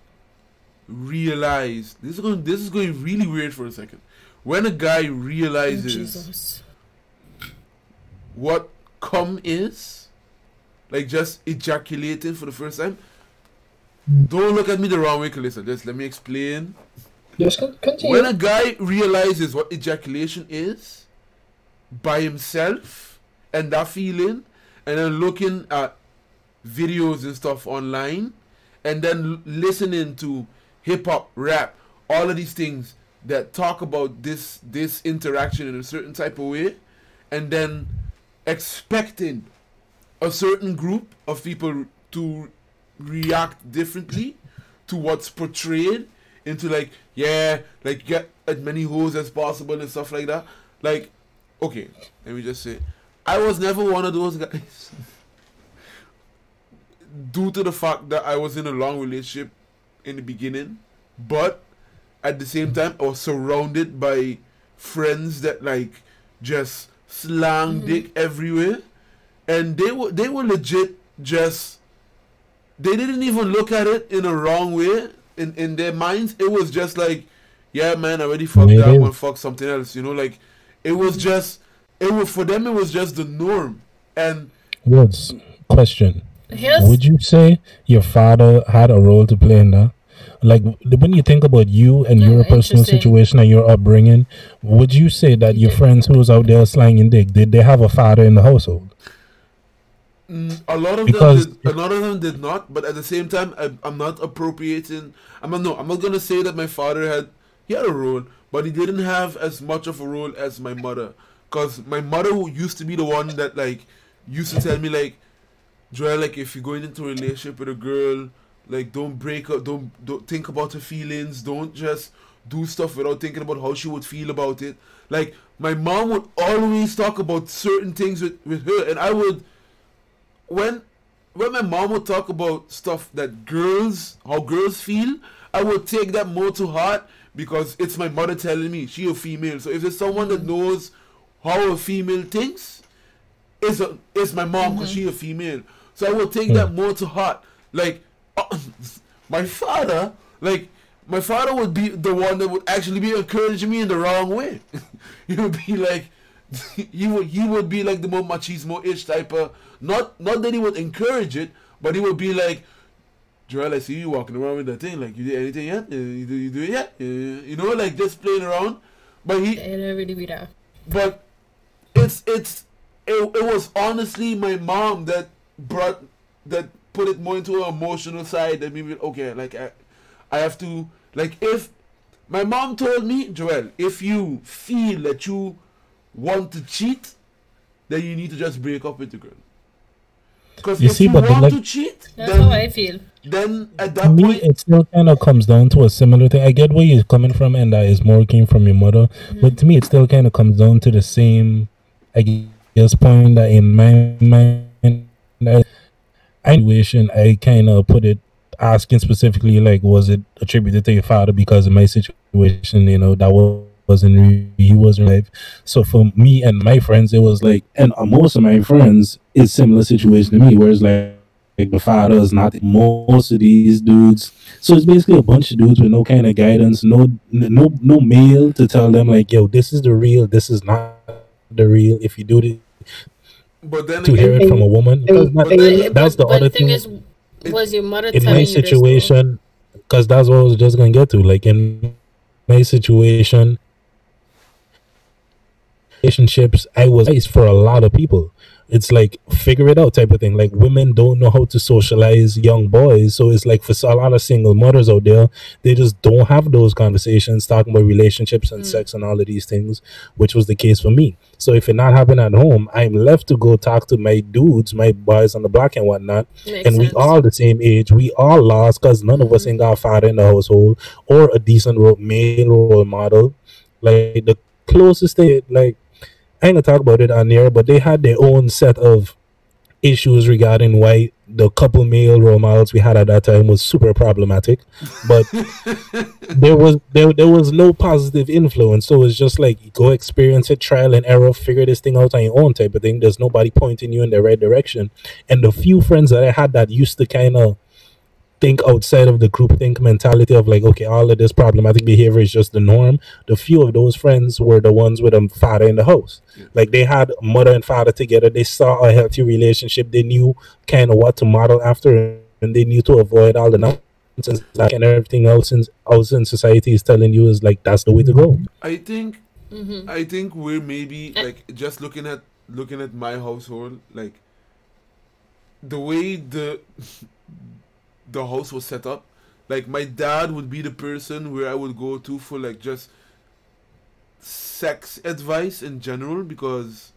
realizes this is going really weird for a second. When a guy realizes. Oh, Jesus. What cum is, like just ejaculating for the first time. Don't look at me the wrong way, Calissa. Just let me explain. Yes, continue. When a guy realizes what ejaculation is by himself and that feeling, and then looking at videos and stuff online, and then listening to hip hop, rap, all of these things that talk about this interaction in a certain type of way, and then expecting a certain group of people to react differently to what's portrayed into, like, yeah, like get as many hoes as possible and stuff like that. Like, okay, let me just say, I was never one of those guys due to the fact that I was in a long relationship in the beginning, but at the same time I was surrounded by friends that like just slang dick everywhere, and they were legit just, they didn't even look at it in a wrong way. In their minds, it was just like, yeah, man, I already fucked that one, fuck something else, you know, like, it was just, it was, for them, it was just the norm. And Woods, question. Yes. Would you say your father had a role to play in that? Like, when you think about you and your personal situation and your upbringing, would you say that your friends who was out there slanging dick, did they have a father in the household? A lot of them did not, but at the same time, I'm not appropriating. I'm not gonna say that my father had, he had a role, but he didn't have as much of a role as my mother, because my mother, who used to be the one that like used to tell me like, Joel, like if you're going into a relationship with a girl, like don't break up, don't think about her feelings, don't just do stuff without thinking about how she would feel about it. Like my mom would always talk about certain things with her, and I would. When my mom would talk about stuff that girls, how girls feel, I would take that more to heart because it's my mother telling me, she a female. So if there's someone that knows how a female thinks, it's my mom because she a female. So I would take that more to heart. Like, my father would be the one that would actually be encouraging me in the wrong way. He would be like, he would be like the more machismo-ish type of, not that he would encourage it, but he would be like, Joel, I see you walking around with that thing, like you did anything yet? You do it yet? You know, like just playing around. But it'll really be that. But it was honestly my mom that put it more into an emotional side that maybe, okay, like I have to, like, if my mom told me, Joel, if you feel that you want to cheat, then you need to just break up with the girl. Because if you want to cheat, that's how I feel. Then at that point, it still kind of comes down to a similar thing. I get where you're coming from, and that is more came from your mother. But to me, it still kind of comes down to the same, I guess, point that in my mind, I kind of put it asking specifically, like, was it attributed to your father? Because in my situation, you know, that was. He wasn't alive. So for me and my friends, it was like, and most of my friends is similar situation to me, whereas like the father is not most of these dudes. So it's basically a bunch of dudes with no kind of guidance, no male to tell them like, yo, this is the real, this is not the real. If you do this, but then to hear it from a woman, that's the other thing. Is, was your mother in my situation? Because that's what I was just gonna get to. Like in my situation. Relationships, I was nice for a lot of people. It's like figure it out type of thing. Like women don't know how to socialize young boys, so it's like for a lot of single mothers out there, they just don't have those conversations talking about relationships and sex and all of these things, which was the case for me. So if it not happened at home, I'm left to go talk to my dudes, my boys on the block and whatnot. Makes sense. We all the same age. We all lost because none of us ain't got a father in the household or a decent male role model. Like the closest thing, like I ain't gonna talk about it on here, but they had their own set of issues regarding why the couple male role models we had at that time was super problematic. But there was no positive influence. So it's just like go experience it, trial and error, figure this thing out on your own type of thing. There's nobody pointing you in the right direction. And the few friends that I had that used to kind of think outside of the groupthink mentality of like, okay, all of this problematic behavior is just the norm. The few of those friends were the ones with a father in the house. Like they had mother and father together. They saw a healthy relationship. They knew kind of what to model after, and they knew to avoid all the nonsense and everything else in society is telling you is like that's the way to go. I think, I think we're maybe like just looking at my household, like the way the house was set up, like my dad would be the person where I would go to for like just sex advice in general, because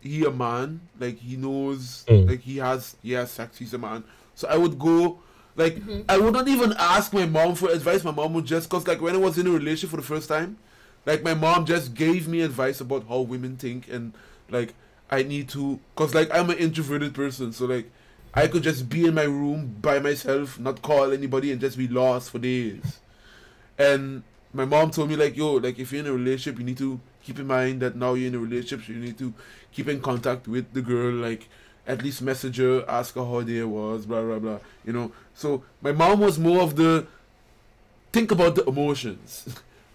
he a man, like he knows, like he has sex, he's a man. So I would go, like I would not even ask my mom for advice. My mom would just, cause like when I was in a relationship for the first time, like my mom just gave me advice about how women think, and like I need to, cause like I'm an introverted person, so like I could just be in my room by myself, not call anybody, and just be lost for days. And my mom told me like, yo, like if you're in a relationship, you need to keep in mind that now you're in a relationship, so you need to keep in contact with the girl, like at least message her, ask her how day was, blah blah blah, you know. So my mom was more of the think about the emotions.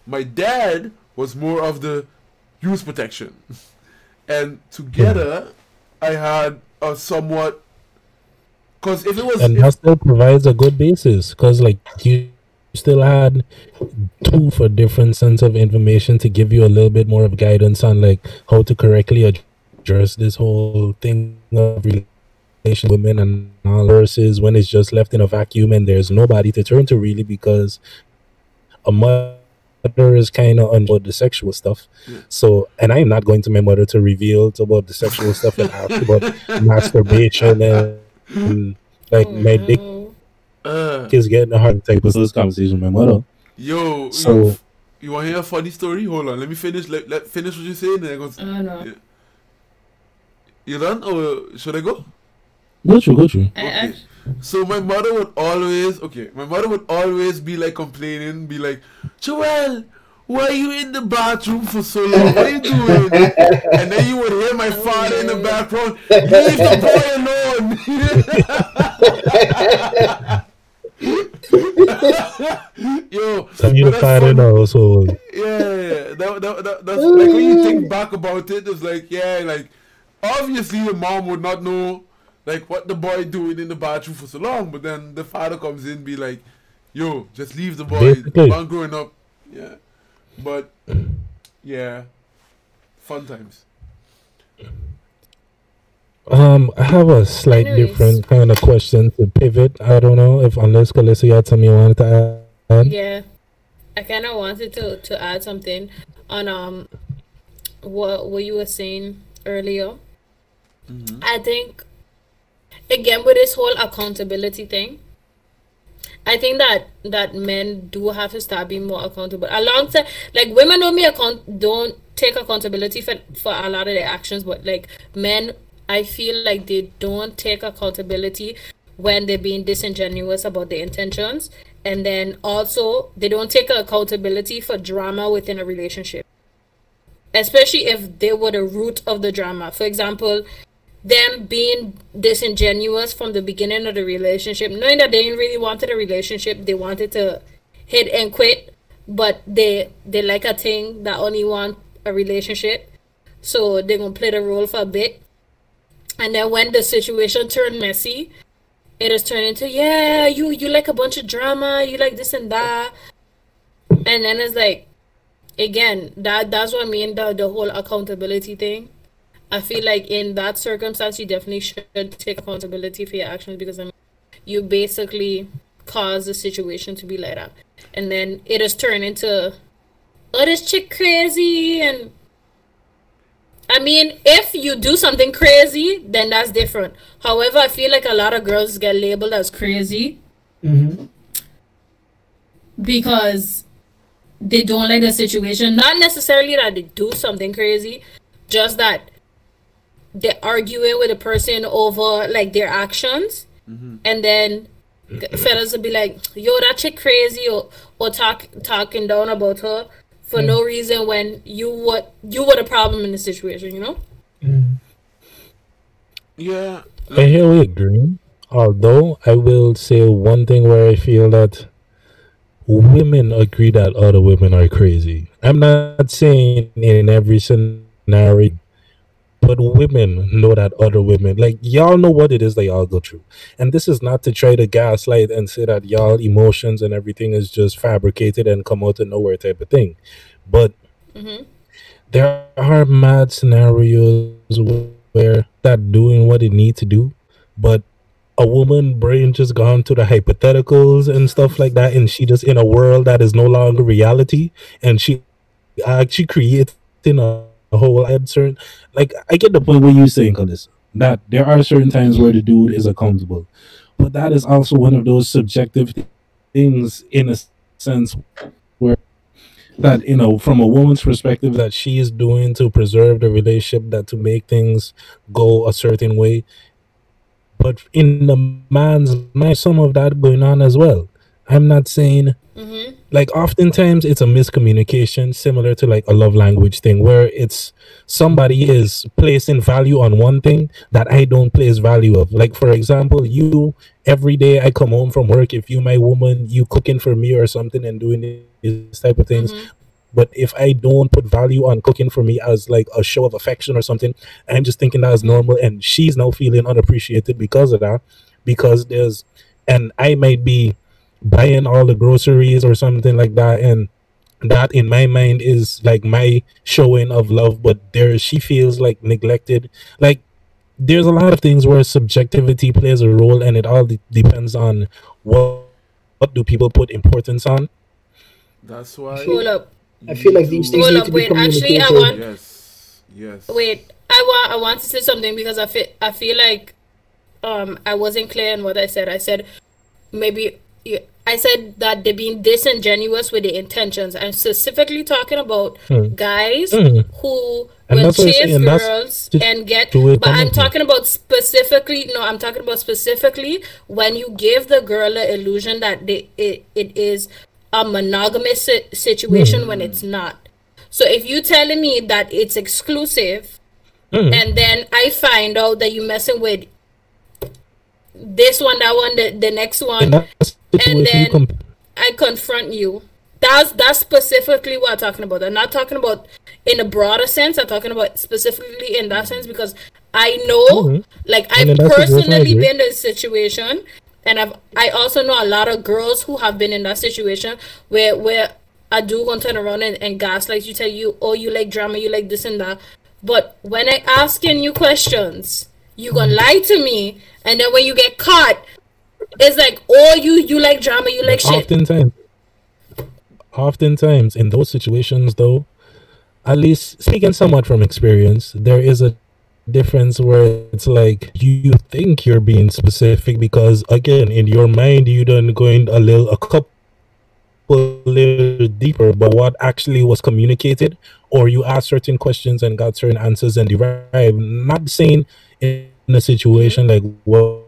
My dad was more of the use protection. And together I had a somewhat, because if it was, and that still provides a good basis, because like you still had two for different sense of information to give you a little bit more of guidance on like how to correctly address this whole thing of relation with women and all, versus when it's just left in a vacuum and there's nobody to turn to really, because a mother is kind of on board the sexual stuff. Yeah. So, and I'm not going to my mother to reveal about the sexual stuff and ask about masturbation and like my dick. Kids getting a heart attack because of this conversation with my mother. Yo, so you want to hear a funny story? Hold on, let me finish. Let finish what you're saying. Then I go. No. Yeah. You done, or should I go? Go through. Okay. So my mother would always, be like complaining, be like, "Joel, why are you in the bathroom for so long? What are you doing?" And then you would hear my father in the background, "Leave the boy alone." Yo, you the father in the household. Yeah. That's like when you think back about it, it's like, yeah, like obviously the mom would not know like what the boy doing in the bathroom for so long, but then the father comes in and be like, "Yo, just leave the boy. The man growing up." Yeah. But yeah. Fun times. I have a slight different kind of question to pivot. I don't know if, unless Calissa, you had something you wanted to add. Yeah, I kind of wanted to add something on what you were saying earlier. Mm-hmm. I think again with this whole accountability thing, I think that men do have to start being more accountable. Alongside, like, women don't take accountability for a lot of their actions, but like men, I feel like they don't take accountability when they're being disingenuous about their intentions. And then also, they don't take accountability for drama within a relationship, especially if they were the root of the drama. For example, them being disingenuous from the beginning of the relationship, knowing that they didn't really wanted a relationship, they wanted to hit and quit, but they like a thing that only want a relationship. So they're going to play the role for a bit. And then when the situation turned messy, it is turned into, yeah, you like a bunch of drama, you like this and that. And then it's like, again, that's what I mean, the whole accountability thing. I feel like in that circumstance, you definitely should take accountability for your actions, because I mean, you basically caused the situation to be like that. And then it is turned into, oh, this chick crazy, and... I mean, if you do something crazy, then that's different. However, I feel like a lot of girls get labeled as crazy. Mm-hmm. Because they don't like the situation. Not necessarily that they do something crazy, just that they're arguing with a person over like their actions. Mm-hmm. And then fellas will be like, yo, that chick crazy, or talking down about her for no reason, when you were the problem in the situation, you know? Mm. Yeah. I hear we agree. Although I will say one thing where I feel that women agree that other women are crazy. I'm not saying in every scenario, but women know that other women, like, y'all know what it is that y'all go through. And this is not to try to gaslight and say that y'all emotions and everything is just fabricated and come out of nowhere type of thing. But there are mad scenarios where that doing what it need to do, but a woman brain just gone to the hypotheticals and stuff like that, and she just in a world that is no longer reality, and she actually creating a whole absurd. Like, I get the point where you're saying, Calissa, that there are certain times where the dude is accountable, but that is also one of those subjective things, in a sense, where that, you know, from a woman's perspective, that she is doing to preserve the relationship, that to make things go a certain way, but in the man's mind, some of that going on as well. I'm not saying. Mm-hmm. Like, oftentimes it's a miscommunication, similar to like a love language thing, where it's somebody is placing value on one thing that I don't place value of. Like, for example, you, every day I come home from work, if you my woman, you cooking for me or something and doing these type of things. Mm-hmm. But if I don't put value on cooking for me as like a show of affection or something, I'm just thinking that is normal, and she's now feeling unappreciated because of that, because there's, and I might be buying all the groceries or something like that, and that in my mind is like my showing of love, but there she feels like neglected. Like, there's a lot of things where subjectivity plays a role, and it all depends on what do people put importance on. That's why hold up, I feel like these things need to be communicated. Actually, I want, yes wait, I want to say something, because I feel like I wasn't clear in what I said. I said maybe I said that they're being disingenuous with their intentions. I'm specifically talking about guys who will chase girls and get. But I'm talking about specifically. No, I'm talking about specifically when you give the girl the illusion that it is a monogamous situation when it's not. So if you telling me that it's exclusive, and then I find out that you messing with this one, that one, the next one, and then I confront you, that's specifically what I'm talking about. I'm not talking about in a broader sense. I'm talking about specifically in that sense, because I know, like, I've personally been in a situation, and I also know a lot of girls who have been in that situation where a dude gonna turn around and gaslight you, tell you, oh, you like drama, you like this and that. But when I asking you questions, you gonna lie to me, and then when you get caught, it's like, oh, you like drama, you like shit. Oftentimes in those situations, though, at least speaking somewhat from experience, there is a difference where it's like you think you're being specific, because again, in your mind, you done going a couple little deeper, but what actually was communicated, or you asked certain questions and got certain answers and derived. Not saying in a situation like what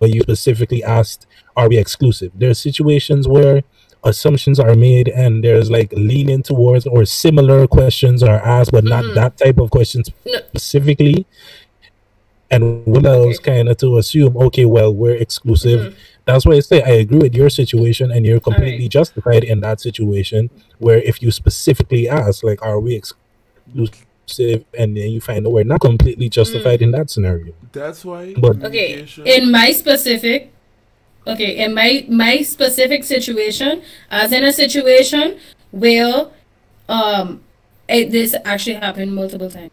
you specifically asked, are we exclusive? There are situations where assumptions are made, and there's like leaning towards or similar questions are asked, but not that type of questions specifically. And what else kind of to assume, okay, well, we're exclusive. That's why I say I agree with your situation, and you're completely justified in that situation, where if you specifically ask, like, are we exclusive? And then you find that we're not, completely justified in that scenario. That's why. But, in my specific situation, I was in a situation where, this actually happened multiple times,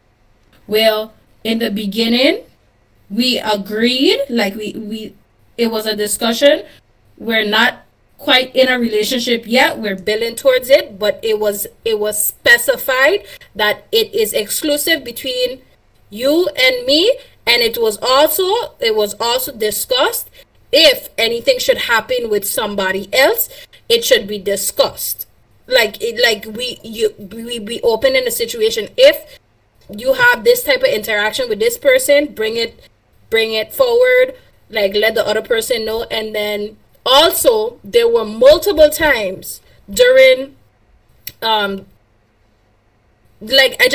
where in the beginning, we agreed, like it was a discussion. We're not quite in a relationship yet. We're building towards it, but it was specified that it is exclusive between you and me, and it was also discussed. If anything should happen with somebody else, it should be discussed. Like we be open in a situation. If you have this type of interaction with this person, bring it forward, like, let the other person know. And then also there were multiple times during like, I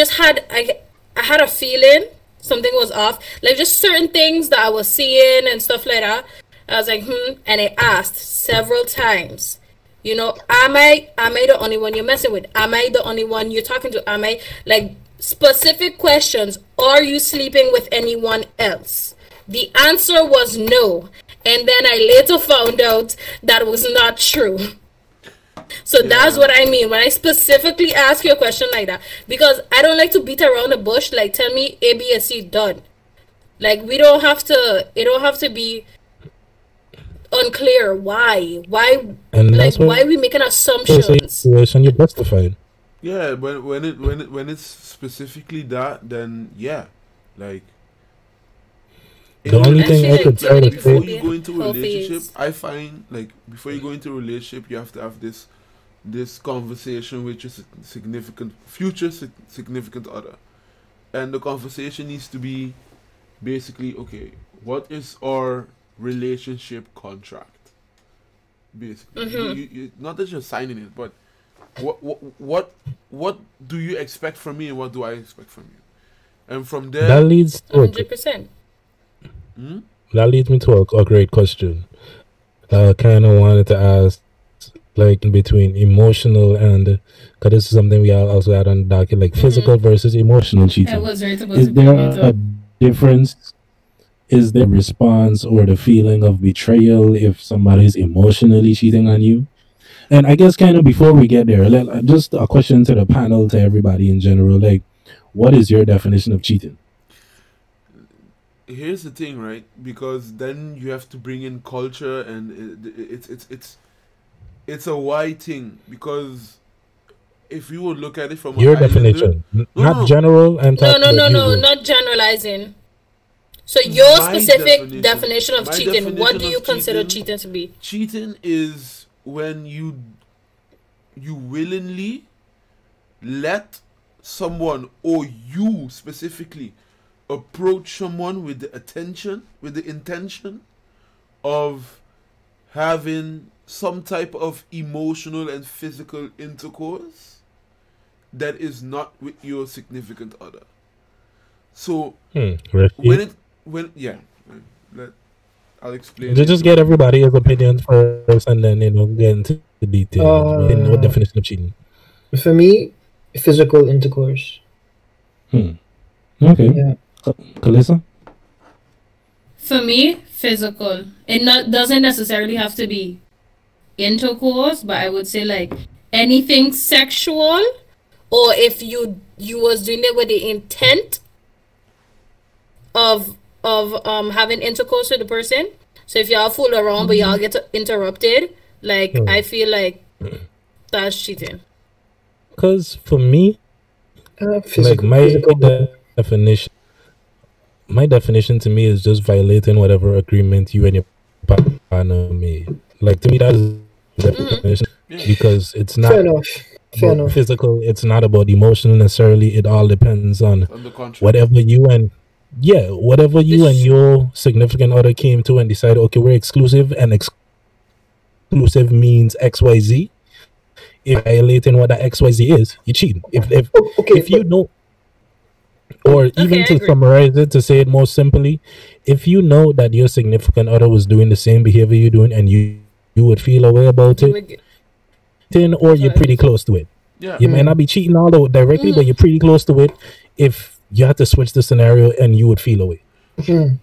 had a feeling something was off, like just certain things that I was seeing and stuff like that. I was like, and I asked several times, you know, am I the only one you're messing with? Am I the only one you're talking to? Am I, like, specific questions. Are you sleeping with anyone else? The answer was no, and then I later found out that was not true. So that's what I mean when I specifically ask you a question like that, because I don't like to beat around the bush. Like, tell me A, B, and C, done. Like, we don't have to, it don't have to be unclear why, and like, why are we making assumptions? You're justified. Yeah, when it's specifically that, then yeah, like, the only thing I could try to say, before you go into a relationship, I find, like, before you go into a relationship, you have to have this conversation with your future significant other, and the conversation needs to be basically, okay, what is our relationship contract? basically. Mm-hmm. you, not that you're signing it, but what do you expect from me, and what do I expect from you? And from there, that leads to 100%. That leads me to a great question that I kind of wanted to ask, like, in between emotional and, because this is something we also had on the docket, like, physical versus emotional cheating. Is there a difference? Is the response or the feeling of betrayal if somebody's emotionally cheating on you? And I guess, kind of before we get there, just a question to the panel, to everybody in general, like, what is your definition of cheating? Here's the thing, right? Because then you have to bring in culture, and it's a wide thing, because if you would look at it from your definition, not general, and no, not generalizing. So your specific definition of cheating, what do you consider cheating to be? Cheating is when you willingly let someone, or you specifically, approach someone with the intention of having some type of emotional and physical intercourse that is not with your significant other. So I'll explain. Just get everybody's opinion first, and then get into the details. What definition of cheating? For me, physical intercourse. Okay. Yeah. Calissa? For me, physical. It doesn't necessarily have to be intercourse, but I would say, like, anything sexual, or if you was doing it with the intent of having intercourse with the person. So if y'all fool around but y'all get interrupted, like, I feel like that's cheating. Because for me, my definition to me is just violating whatever agreement you and your partner made. Like, to me, that's the definition, because it's not Fair enough. Physical. It's not about emotional necessarily. It all depends on whatever you and your significant other came to and decided, okay, we're exclusive, and exclusive means XYZ. If violating what that XYZ is, you cheat. If you know, or even to summarize it, to say it more simply, if you know that your significant other was doing the same behavior you're doing, and you would feel a way about it, then, or you're pretty close to it. Yeah. You may not be cheating all over directly, but you're pretty close to it. If you had to switch the scenario, and you would feel away.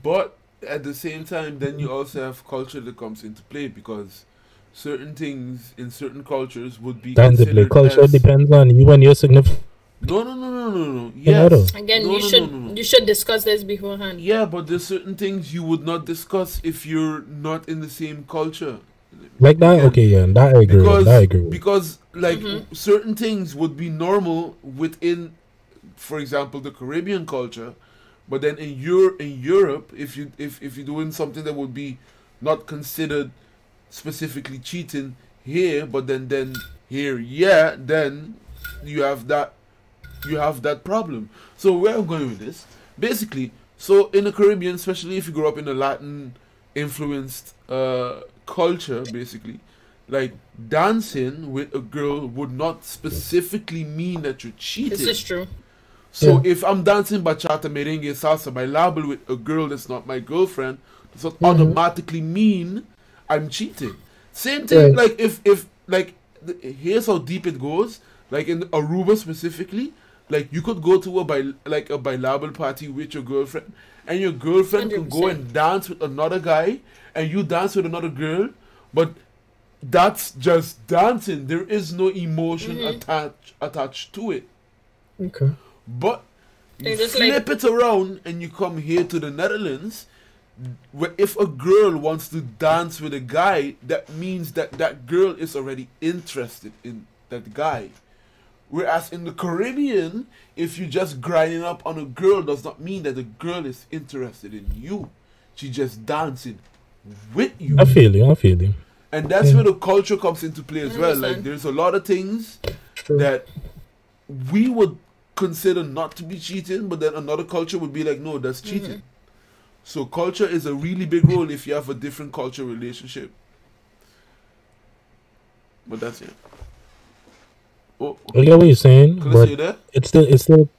But at the same time, then you also have culture that comes into play, because certain things in certain cultures would be considered. Culture depends on you and your significant. No. Yes. Again, you should discuss this beforehand. Yeah, but there's certain things you would not discuss if you're not in the same culture. Like that, that I agree. Because like certain things would be normal within, for example, the Caribbean culture, but then in Europe, if you're doing something that would be not considered specifically cheating here, but then here, then you have that. You have that problem. So where I'm going with this, basically, so in the Caribbean, especially if you grow up in a Latin influenced culture, basically, like, dancing with a girl would not specifically mean that you're cheating. This is true. So if I'm dancing bachata, merengue, salsa, bailable with a girl that's not my girlfriend, does not automatically mean I'm cheating. Same thing, like, here's how deep it goes. Like, in Aruba specifically, like, you could go to a bailable party with your girlfriend, and your girlfriend can go and dance with another guy, and you dance with another girl, but that's just dancing. There is no emotion attached to it. Okay. But you flip it around, and you come here to the Netherlands, where if a girl wants to dance with a guy, that means that that girl is already interested in that guy. Whereas in the Caribbean, if you just grinding up on a girl, does not mean that the girl is interested in you. She just dancing with you. I feel you. And that's where the culture comes into play as well. Like, there's a lot of things that we would consider not to be cheating, but then another culture would be like, no, that's cheating. So culture is a really big role if you have a different culture relationship. But that's it. Oh, I get what you're saying, but you there? It's still.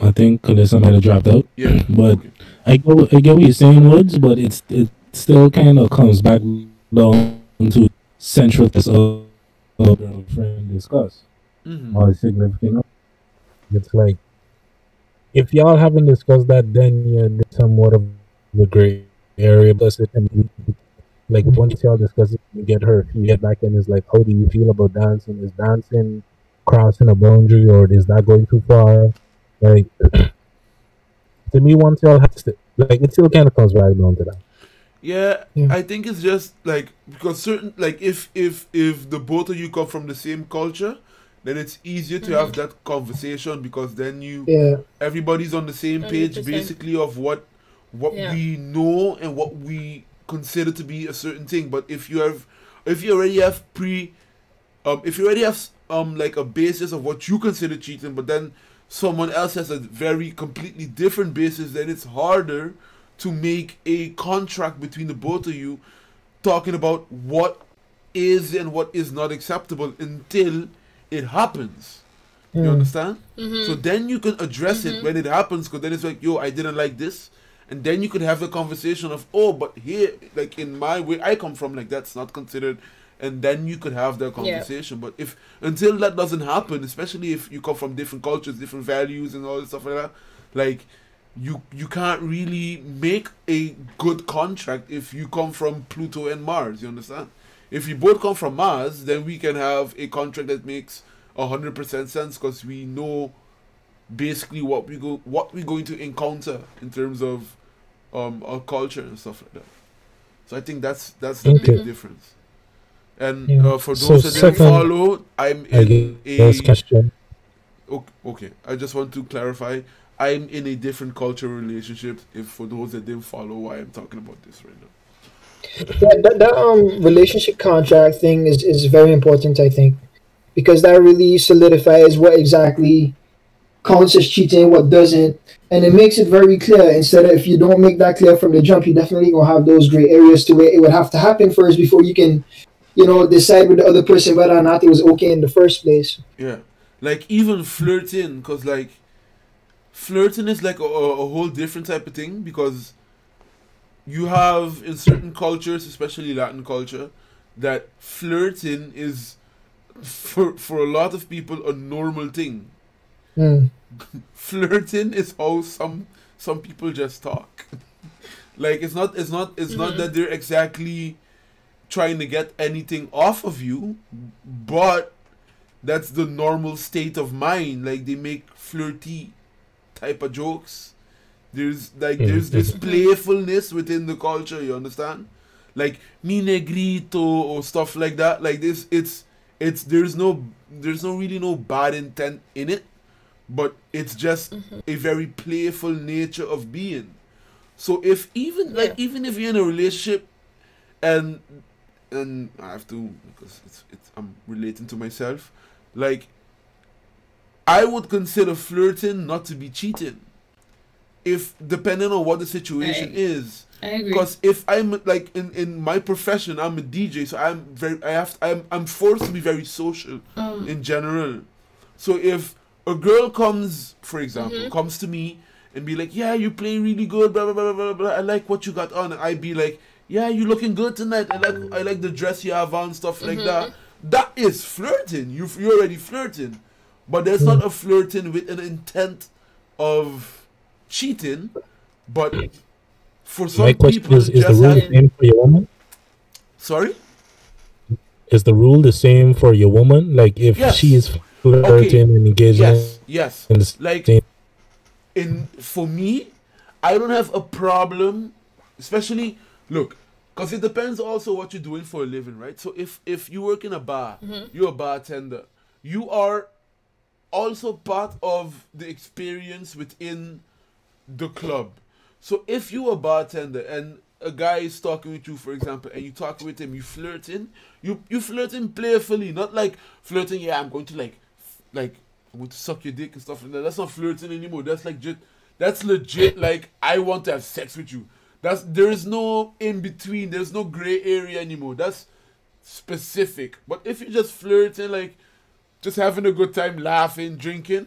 I think Calissa might have dropped out. Yeah, but okay. I get what you're saying, Woods, but it still kind of comes back down to central this of friend discuss. Mm-hmm. Or significant. It's like if y'all haven't discussed that, then you're somewhat of the gray area. Plus, like once y'all discuss it, you get hurt. You get back and it's like, how do you feel about dancing? Is dancing crossing a boundary, or is that going too far? Like, to me, once y'all have to, like, it still kind of comes right down to that. Yeah, I think it's just like, because certain, like, if the both of you come from the same culture, then it's easier to have that conversation, because then everybody's on the same page, 100%. Basically, of what we know and what we consider to be a certain thing. But if you already have like a basis of what you consider cheating, but then someone else has a very completely different basis, then it's harder to make a contract between the both of you talking about what is and what is not acceptable until it happens. You understand? Mm-hmm. So then you can address it when it happens, because then it's like, yo, I didn't like this. And then you could have the conversation of, oh, but here, like in my way, I come from, like, that's not considered. And then you could have that conversation. But if, until that doesn't happen, especially if you come from different cultures, different values and all this stuff like that, like, you can't really make a good contract if you come from Pluto and Mars, you understand? If you both come from Mars, then we can have a contract that makes 100% sense, because we know basically what we're going to encounter in terms of our culture and stuff like that. So I think that's the big difference. And for those that didn't follow, I'm in a... Okay, I just want to clarify. I'm in a different cultural relationship, if for those that didn't follow why I'm talking about this right now. Yeah, that relationship contract thing is very important, I think, because that really solidifies what exactly counts as cheating, what doesn't, and it makes it very clear. Instead of, if you don't make that clear from the jump, you definitely gonna have those gray areas to where it would have to happen first before you can, you know, decide with the other person whether or not it was okay in the first place. Yeah, like even flirting, because like flirting is like a whole different type of thing, because you have in certain cultures, especially Latin culture, that flirting is for a lot of people a normal thing. Flirting is how some people just talk. Like it's not that they're exactly trying to get anything off of you, but that's the normal state of mind. Like they make flirty type of jokes. There's this playfulness within the culture, you understand? Like mi negrito or stuff like that. Like this, there's really no bad intent in it, but it's just a very playful nature of being. So if even if you're in a relationship, and I have to, because I'm relating to myself, like I would consider flirting not to be cheating, if depending on what the situation is. I agree. Because if I'm like in my profession, I'm a DJ, so I'm forced to be very social in general. So if a girl comes, for example, comes to me and be like, yeah, you play really good, blah, blah, blah, blah, blah, I like what you got on, and I be like, yeah, you looking good tonight, I like the dress you have on, stuff like that. That is flirting. You're already flirting. But there's not a flirting with an intent of cheating, but for some people, is the rule the same for your woman? Sorry, is the rule the same for your woman? Like if she is flirting and engaging, yes, like for me, I don't have a problem, especially because it depends also what you're doing for a living, right? So if you work in a bar, you're a bartender, you are also part of the experience within the club. So if you a bartender and a guy is talking with you, for example, and you talk with him, you flirting playfully, not like flirting, yeah, I'm going to like suck your dick and stuff like that. That's not flirting anymore. That's legit like I want to have sex with you. There is no in between. There's no gray area anymore. That's specific. But if you're just flirting, like just having a good time, laughing, drinking,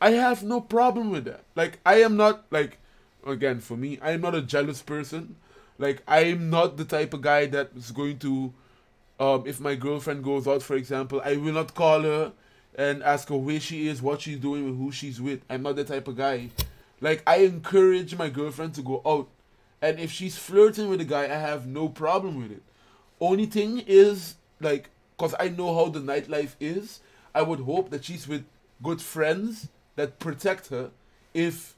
I have no problem with that. Like, I am not, like, again, for me, I am not a jealous person. Like, I am not the type of guy that is going to, if my girlfriend goes out, for example, I will not call her and ask her where she is, what she's doing, and who she's with. I'm not the type of guy. Like, I encourage my girlfriend to go out. And if she's flirting with a guy, I have no problem with it. Only thing is, like, because I know how the nightlife is, I would hope that she's with good friends that protect her if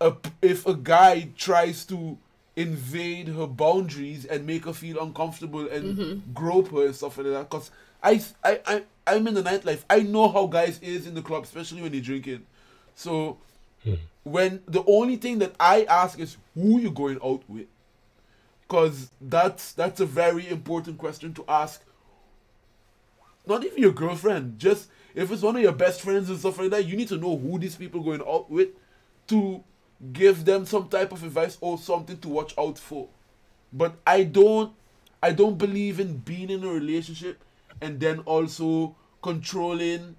a guy tries to invade her boundaries and make her feel uncomfortable and grope her and stuff like that. Because I'm in the nightlife. I know how guys is in the club, especially when they're drinking. So when the only thing that I ask is who you're going out with, because that's a very important question to ask. Not even your girlfriend, just if it's one of your best friends and stuff like that, you need to know who these people are going out with to give them some type of advice or something to watch out for. But I don't believe in being in a relationship and then also controlling,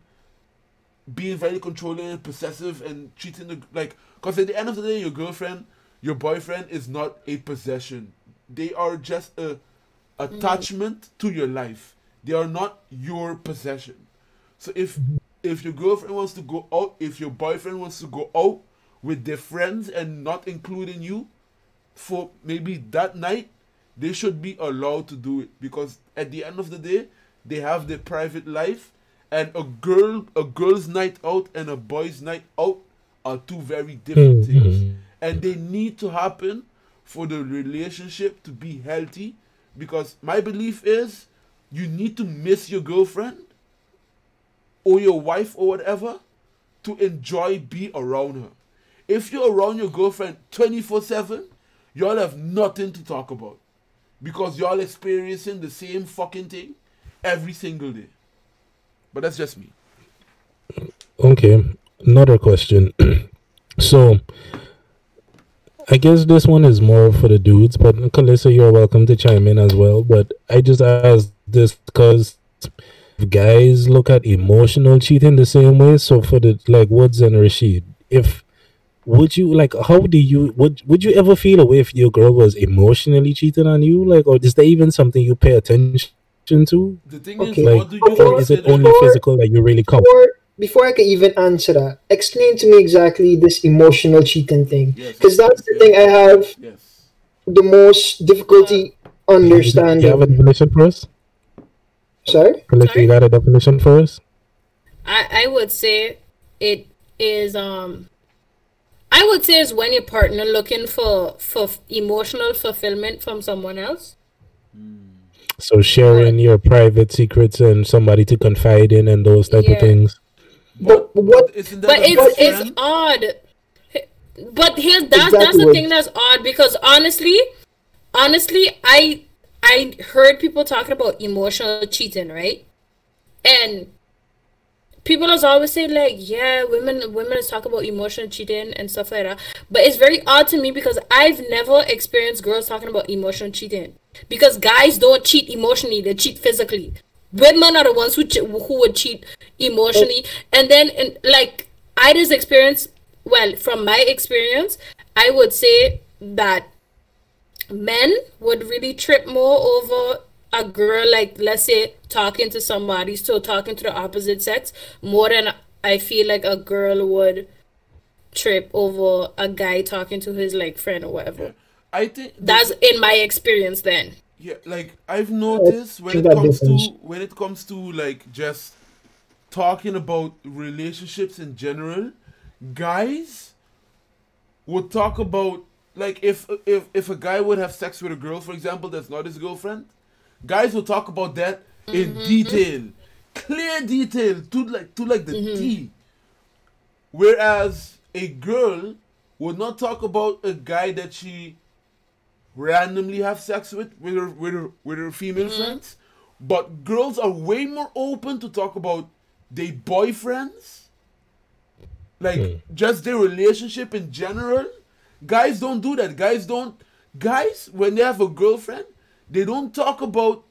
being very controlling and possessive and treating the, like, because at the end of the day, your girlfriend, your boyfriend is not a possession. They are just a attachment to your life. They are not your possession. So if your girlfriend wants to go out, if your boyfriend wants to go out with their friends and not including you for maybe that night, they should be allowed to do it, because at the end of the day, they have their private life, and a girl's night out and a boy's night out are two very different things, and they need to happen for the relationship to be healthy, because my belief is you need to miss your girlfriend or your wife or whatever to enjoy being around her. If you're around your girlfriend 24/7, y'all have nothing to talk about, because y'all experiencing the same fucking thing every single day. But that's just me. Okay, another question. So, I guess this one is more for the dudes, but Calissa, you're welcome to chime in as well. But I just asked this because guys look at emotional cheating the same way. So for the, like, Woods and Rasheed, would you ever feel away if your girl was emotionally cheating on you? Like, or is there even something you pay attention to? The thing is, like, what do you or is it only physical that you really count? Before I can even answer that, explain to me exactly this emotional cheating thing, because that's the thing I have the most difficulty understanding. Do you have a definition for us? Sorry? You got a definition for us? I would say it is, I would say it's when your partner looking for emotional fulfillment from someone else. So sharing your private secrets and somebody to confide in and those type of things. But it's odd. But here's that's the thing that's odd, because honestly, I heard people talking about emotional cheating, right? And people has always say, like, yeah, women is talking about emotional cheating and stuff like that. But it's very odd to me, because I've never experienced girls talking about emotional cheating, because guys don't cheat emotionally, they cheat physically. Women are the ones who would cheat emotionally. And then, like, I just experienced, well, from my experience, I would say that men would really trip more over a girl, like, let's say, talking to somebody, so talking to the opposite sex, more than I feel like a girl would trip over a guy talking to his, like, friend or whatever. Yeah. I think that's in my experience then. Yeah, like, I've noticed when it comes to like just talking about relationships in general, guys would talk about, like, if a guy would have sex with a girl, for example, that's not his girlfriend, guys will talk about that in detail, clear detail, to like the T. Whereas a girl would not talk about a guy that she randomly have sex with her female friends, but girls are way more open to talk about their boyfriends, like just their relationship in general. Guys don't do that. Guys when they have a girlfriend, they don't talk about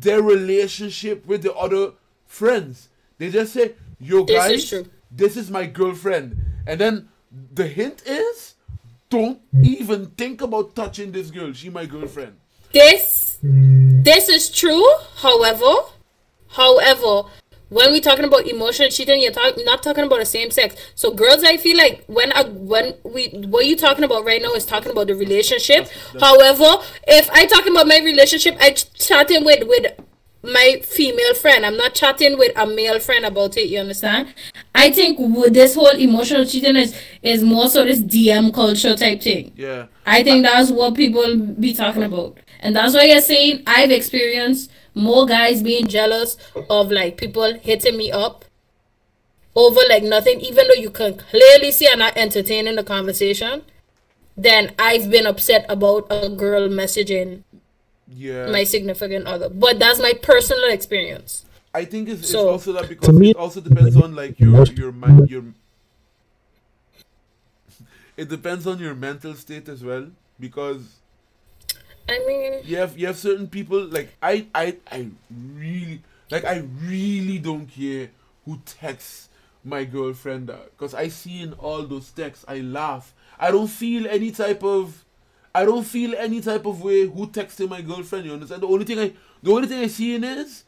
their relationship with the other friends. They just say, yo guys, this is my girlfriend. And then the hint is, don't even think about touching this girl. She my girlfriend. This is true. However, when we're talking about emotion cheating, you're not talking about the same sex. So girls, I feel like what you're talking about right now is talking about the relationship. However, if I talking about my relationship, I chatting with my female friend. I'm not chatting with a male friend about it. You understand? I think this whole emotional cheating is more so this DM culture type thing. Yeah. I think that's what people be talking about. And that's why you're saying I've experienced more guys being jealous of like people hitting me up over like nothing, even though you can clearly see I'm not entertaining the conversation, then I've been upset about a girl messaging my significant other. But that's my personal experience. I think it's also that because it also depends on like it depends on your mental state as well, because I mean you have certain people like I really don't care who texts my girlfriend, because I see in all those texts I laugh. I don't feel any type of way who texted my girlfriend, you understand? The only thing I see in is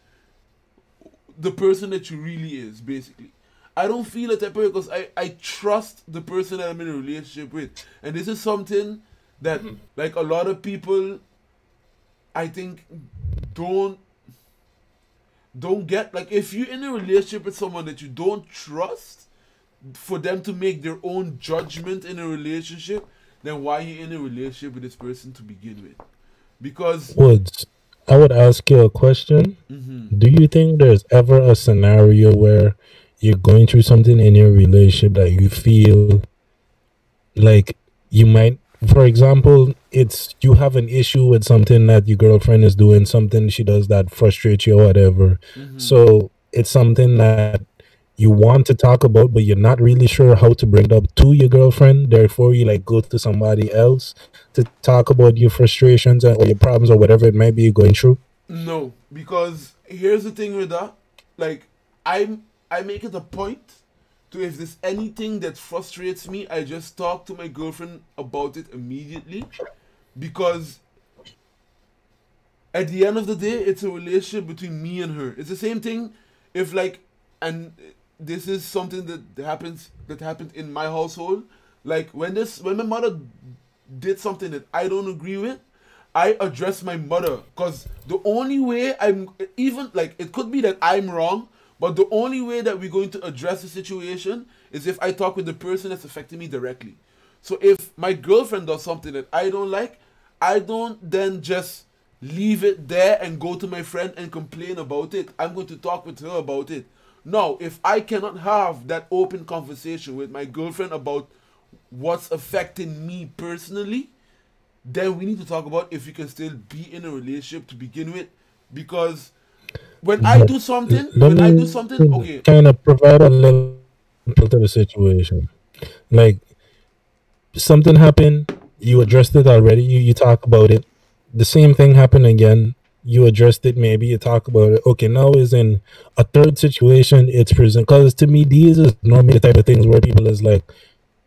the person that she really is, basically. I don't feel a type of way because I trust the person that I'm in a relationship with. And this is something that, like, a lot of people, I think, don't get. Like, if you're in a relationship with someone that you don't trust, for them to make their own judgment in a relationship, then why are you in a relationship with this person to begin with? Because... Woods, I would ask you a question. Mm-hmm. Do you think there's ever a scenario where you're going through something in your relationship that you feel like you might... For example, it's you have an issue with something that your girlfriend is doing, something she does that frustrates you or whatever. Mm-hmm. So it's something that you want to talk about, but you're not really sure how to bring it up to your girlfriend. Therefore, you like go to somebody else to talk about your frustrations or your problems or whatever it might be you're going through. No, because here's the thing with that. Like, I make it a point to, if there's anything that frustrates me, I just talk to my girlfriend about it immediately. Because at the end of the day, it's a relationship between me and her. It's the same thing if, like, and this is something that happened in my household. Like, when my mother did something that I don't agree with, I address my mother, because the only way I'm even, like, it could be that I'm wrong, but the only way that we're going to address the situation is if I talk with the person that's affecting me directly. So if my girlfriend does something that I don't like, I don't then just leave it there and go to my friend and complain about it. I'm going to talk with her about it. Now, if I cannot have that open conversation with my girlfriend about what's affecting me personally, then we need to talk about if we can still be in a relationship to begin with. Because when I do something, okay, kind of provide a little to the situation. Like, something happened, you addressed it already, you talk about it. The same thing happened again. You addressed it, maybe you talk about it. Okay, now is in a third situation, it's present. Because to me, these is normally the type of things where people is like,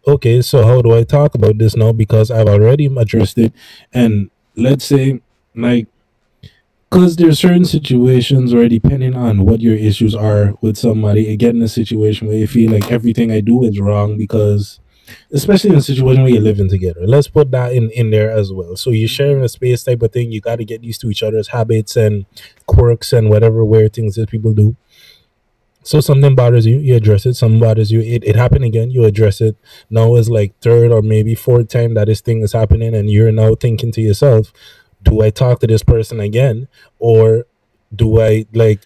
okay, so how do I talk about this now? Because I've already addressed it. And let's say, like, because there's certain situations where, depending on what your issues are with somebody, you get in a situation where you feel like everything I do is wrong, because especially in a situation where you're living together. Let's put that in there as well. So you're sharing a space type of thing. You got to get used to each other's habits and quirks and whatever weird things that people do. So something bothers you, you address it. Something bothers you, it happened again, you address it. Now it's like third or maybe fourth time that this thing is happening, and you're now thinking to yourself, do I talk to this person again? Or do I, like,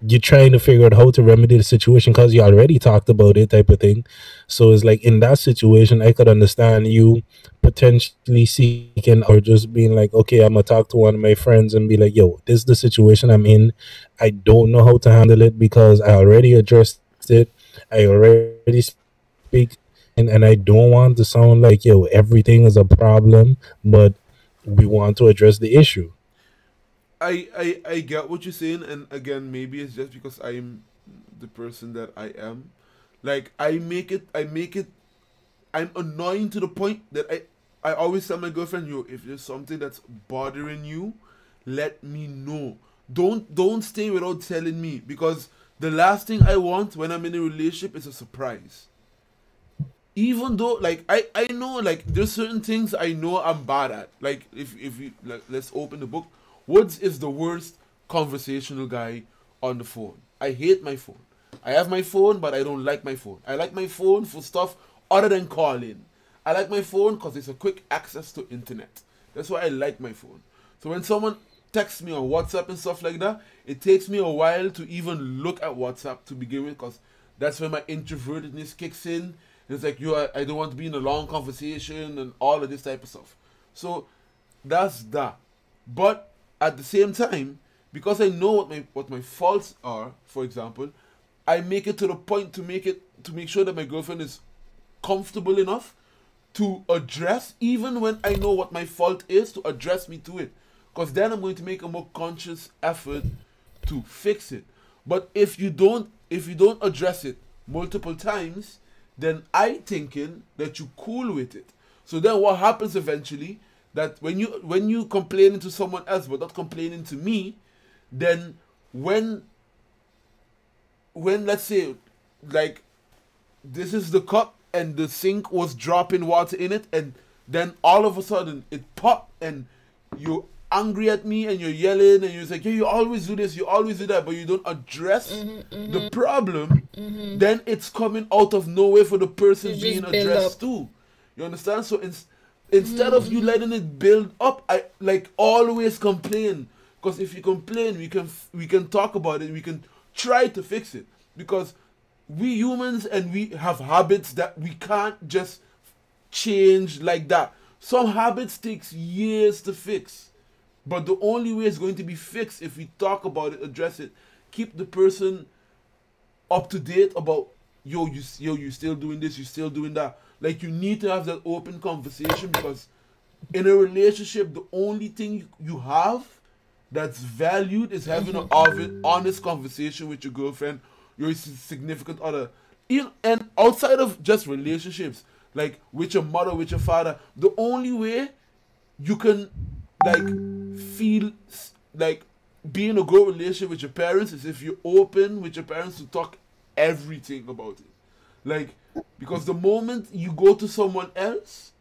you're trying to figure out how to remedy the situation because you already talked about it type of thing. So it's like, in that situation, I could understand you potentially seeking or just being like, okay, I'm going to talk to one of my friends and be like, yo, this is the situation I'm in. I don't know how to handle it because I already addressed it. I already speak. And I don't want to sound like, yo, everything is a problem, but we want to address the issue. I get what you're saying, and again, maybe it's just because I'm the person that I am. Like, I'm annoying to the point that I always tell my girlfriend, yo, if there's something that's bothering you, let me know. Don't stay without telling me, because the last thing I want when I'm in a relationship is a surprise. Even though, like, I know, like, there's certain things I know I'm bad at. Like, if you, like, let's open the book. Woods is the worst conversational guy on the phone. I hate my phone. I have my phone, but I don't like my phone. I like my phone for stuff other than calling. I like my phone because it's a quick access to internet. That's why I like my phone. So when someone texts me on WhatsApp and stuff like that, it takes me a while to even look at WhatsApp to begin with, because that's when my introvertedness kicks in. It's like, yo, I don't want to be in a long conversation and all of this type of stuff. So that's that. But at the same time, because I know what my faults are, for example, I make it to the point to make sure that my girlfriend is comfortable enough to address, even when I know what my fault is, to address me to it. Because then I'm going to make a more conscious effort to fix it. But if you don't address it multiple times, then I thinking that you cool with it. So then what happens eventually, that when you complaining to someone else but not complaining to me, then when let's say, like, this is the cup and the sink was dropping water in it, and then all of a sudden it popped and you're angry at me and you're yelling and you're like, yeah, you always do this, you always do that, but you don't address the problem, then it's coming out of nowhere for the person it's being addressed too. You understand? So instead of you letting it build up, I like always complain, because if you complain, we can talk about it, we can try to fix it, because we humans, and we have habits that we can't just change like that. Some habits takes years to fix, but the only way it's going to be fixed if we talk about it, address it, keep the person up to date about, yo, you still doing this, you still doing that. Like, you need to have that open conversation, because in a relationship, the only thing you have that's valued is having an honest conversation with your girlfriend, your significant other, and outside of just relationships, like with your mother, with your father. The only way you can, like, feel like being in a good relationship with your parents is if you're open with your parents to talk everything about it. Like, because the moment you go to someone else,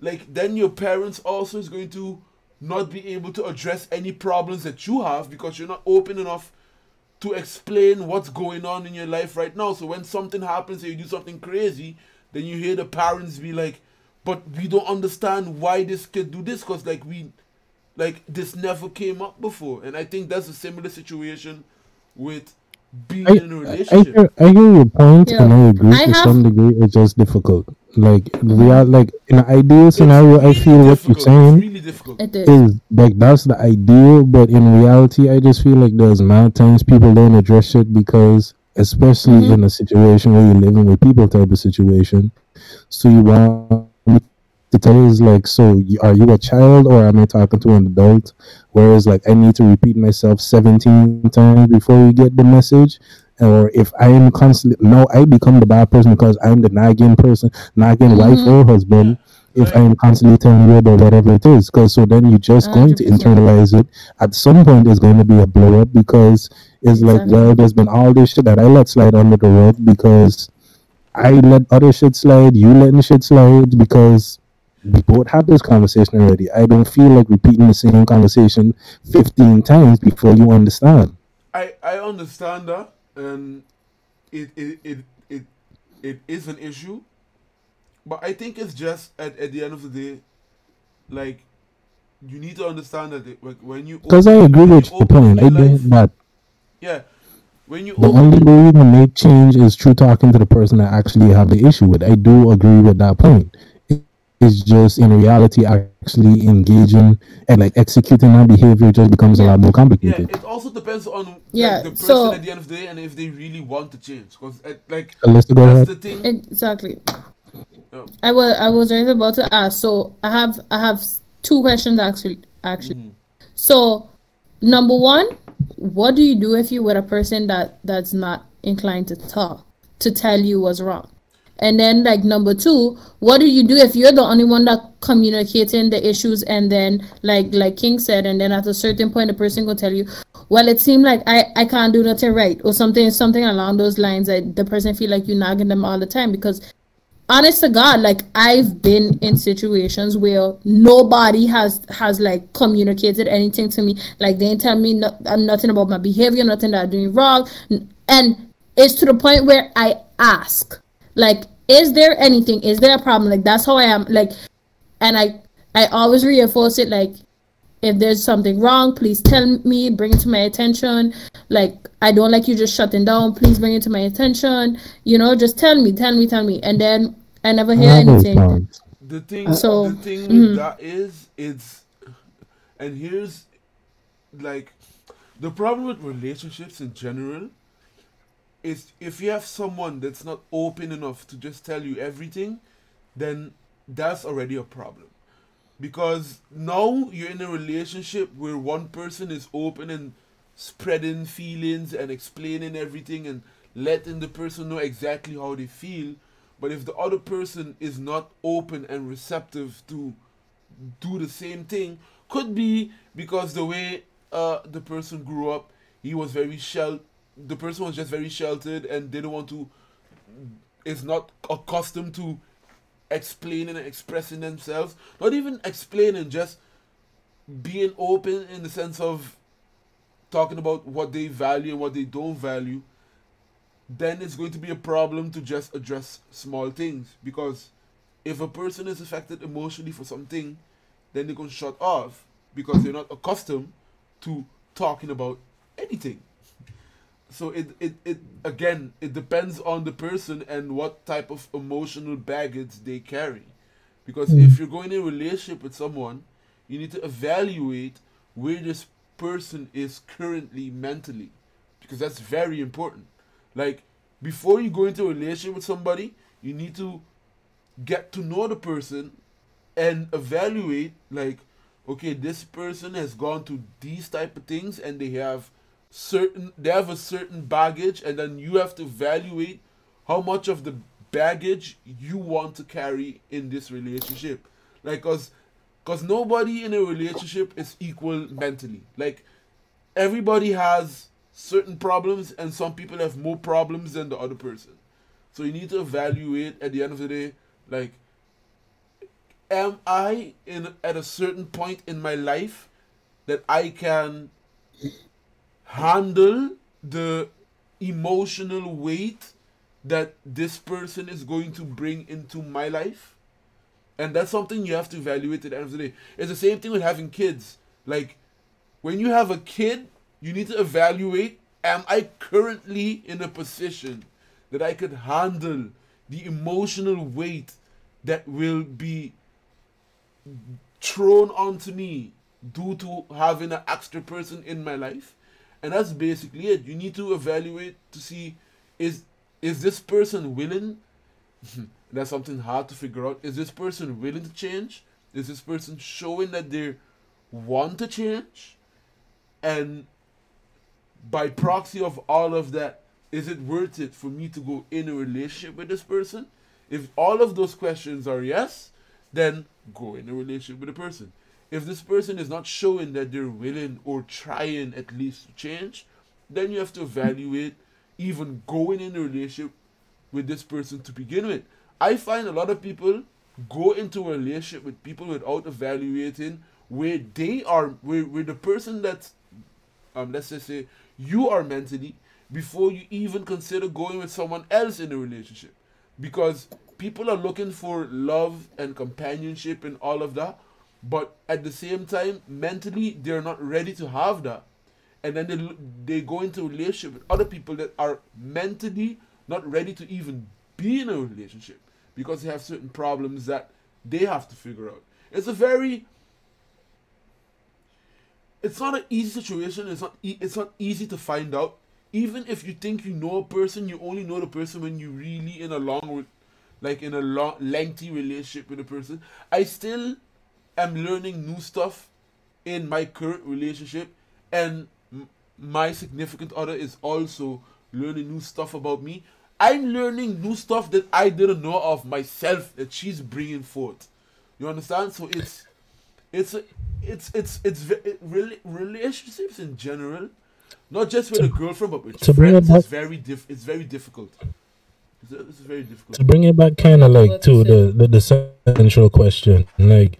like, then your parents also is going to not be able to address any problems that you have, because you're not open enough to explain what's going on in your life right now. So when something happens and you do something crazy, then you hear the parents be like, but we don't understand why this kid do this, because, like, this never came up before. And I think that's a similar situation with being in a relationship. I hear your point, yeah. And I agree to some degree. It's just difficult. Like, in an ideal scenario, really, I feel what you're saying is like that's the ideal, but in reality, I just feel like there's mad times people don't address it, because especially in a situation where you're living with people type of situation, so you want to tell is like, so are you a child or am I talking to an adult? Whereas, like, I need to repeat myself 17 times before we get the message. Or if I am constantly, no, I become the bad person because I'm the nagging person, nagging wife or husband, if I am constantly telling you about whatever it is. Because so then you're just going to internalize it. At some point, it's going to be a blow up, because it's like, well, there's been all this shit that I let slide under the rug because I let other shit slide, you letting shit slide, because we both had this conversation already. I don't feel like repeating the same conversation 15 times before you understand. I understand that. And it is an issue, but I think it's just at the end of the day, like, you need to understand that when you, because I agree with your point, I think that the only way you can make change is through talking to the person I actually have the issue with. I do agree with that point. It's just in reality, actually engaging and, like, executing our behavior just becomes a lot more complicated. Yeah, it also depends on the person at the end of the day, and if they really want to change. Because, like, that's the thing. Exactly. Oh. I was just about to ask. So I have two questions actually. Mm-hmm. So Number one, what do you do if you with a person that's not inclined to talk, to tell you what's wrong? And then, like, number two, what do you do if you're the only one that communicating the issues? And then, like King said, and then at a certain point, the person will tell you, well, it seemed like I can't do nothing right, or something along those lines. That the person feel like you're nagging them all the time. Because, honest to God, like, I've been in situations where nobody has like communicated anything to me. Like, they ain't tell me nothing about my behavior, nothing that I'm doing wrong, and it's to the point where I ask. Like, is there anything? Is there a problem? Like, that's how I am. Like, and I always reinforce it. Like, if there's something wrong, please tell me. Bring it to my attention. Like, I don't like you just shutting down. Please bring it to my attention. You know, just tell me. And then I never hear anything. The thing with that is, it's, and here's, like, the problem with relationships in general. Is if you have someone that's not open enough to just tell you everything, then that's already a problem. Because now you're in a relationship where one person is open and spreading feelings and explaining everything and letting the person know exactly how they feel. But if the other person is not open and receptive to do the same thing, could be because the way the person grew up, he was very sheltered. The person was just very sheltered and didn't want to, is not accustomed to explaining and expressing themselves. Not even explaining, just being open in the sense of talking about what they value and what they don't value. Then it's going to be a problem to just address small things. Because if a person is affected emotionally for something, then they're going to shut off because they're not accustomed to talking about anything. So it depends on the person and what type of emotional baggage they carry. Because if you're going in a relationship with someone, you need to evaluate where this person is currently mentally. Because that's very important. Like, before you go into a relationship with somebody, you need to get to know the person and evaluate, like, okay, this person has gone through these type of things and they have a certain baggage, and then you have to evaluate how much of the baggage you want to carry in this relationship. Like, cause nobody in a relationship is equal mentally. Like, everybody has certain problems, and some people have more problems than the other person. So you need to evaluate at the end of the day, like, am I at a certain point in my life that I can handle the emotional weight that this person is going to bring into my life? And that's something you have to evaluate at the end of the day. It's the same thing with having kids. Like, when you have a kid, you need to evaluate, am I currently in a position that I could handle the emotional weight that will be thrown onto me due to having an extra person in my life? And that's basically it. You need to evaluate to see, is this person willing? That's something hard to figure out. Is this person willing to change? Is this person showing that they want to change? And by proxy of all of that, is it worth it for me to go in a relationship with this person? If all of those questions are yes, then go in a relationship with the person. If this person is not showing that they're willing or trying at least to change, then you have to evaluate even going in a relationship with this person to begin with. I find a lot of people go into a relationship with people without evaluating where they are, where the person that, let's just say, you are mentally, before you even consider going with someone else in a relationship. Because people are looking for love and companionship and all of that, but at the same time, mentally, they're not ready to have that. And then they go into a relationship with other people that are mentally not ready to even be in a relationship because they have certain problems that they have to figure out. It's not an easy situation. It's not easy to find out. Even if you think you know a person, you only know the person when you're really in a long, lengthy relationship with a person. I'm learning new stuff in my current relationship, and my significant other is also learning new stuff about me, I'm learning new stuff that I didn't know of myself that she's bringing forth. You understand? So relationships in general, not just with a girlfriend, but with friends, is very difficult. It's very difficult. To bring it back, kind of like to the central question, like,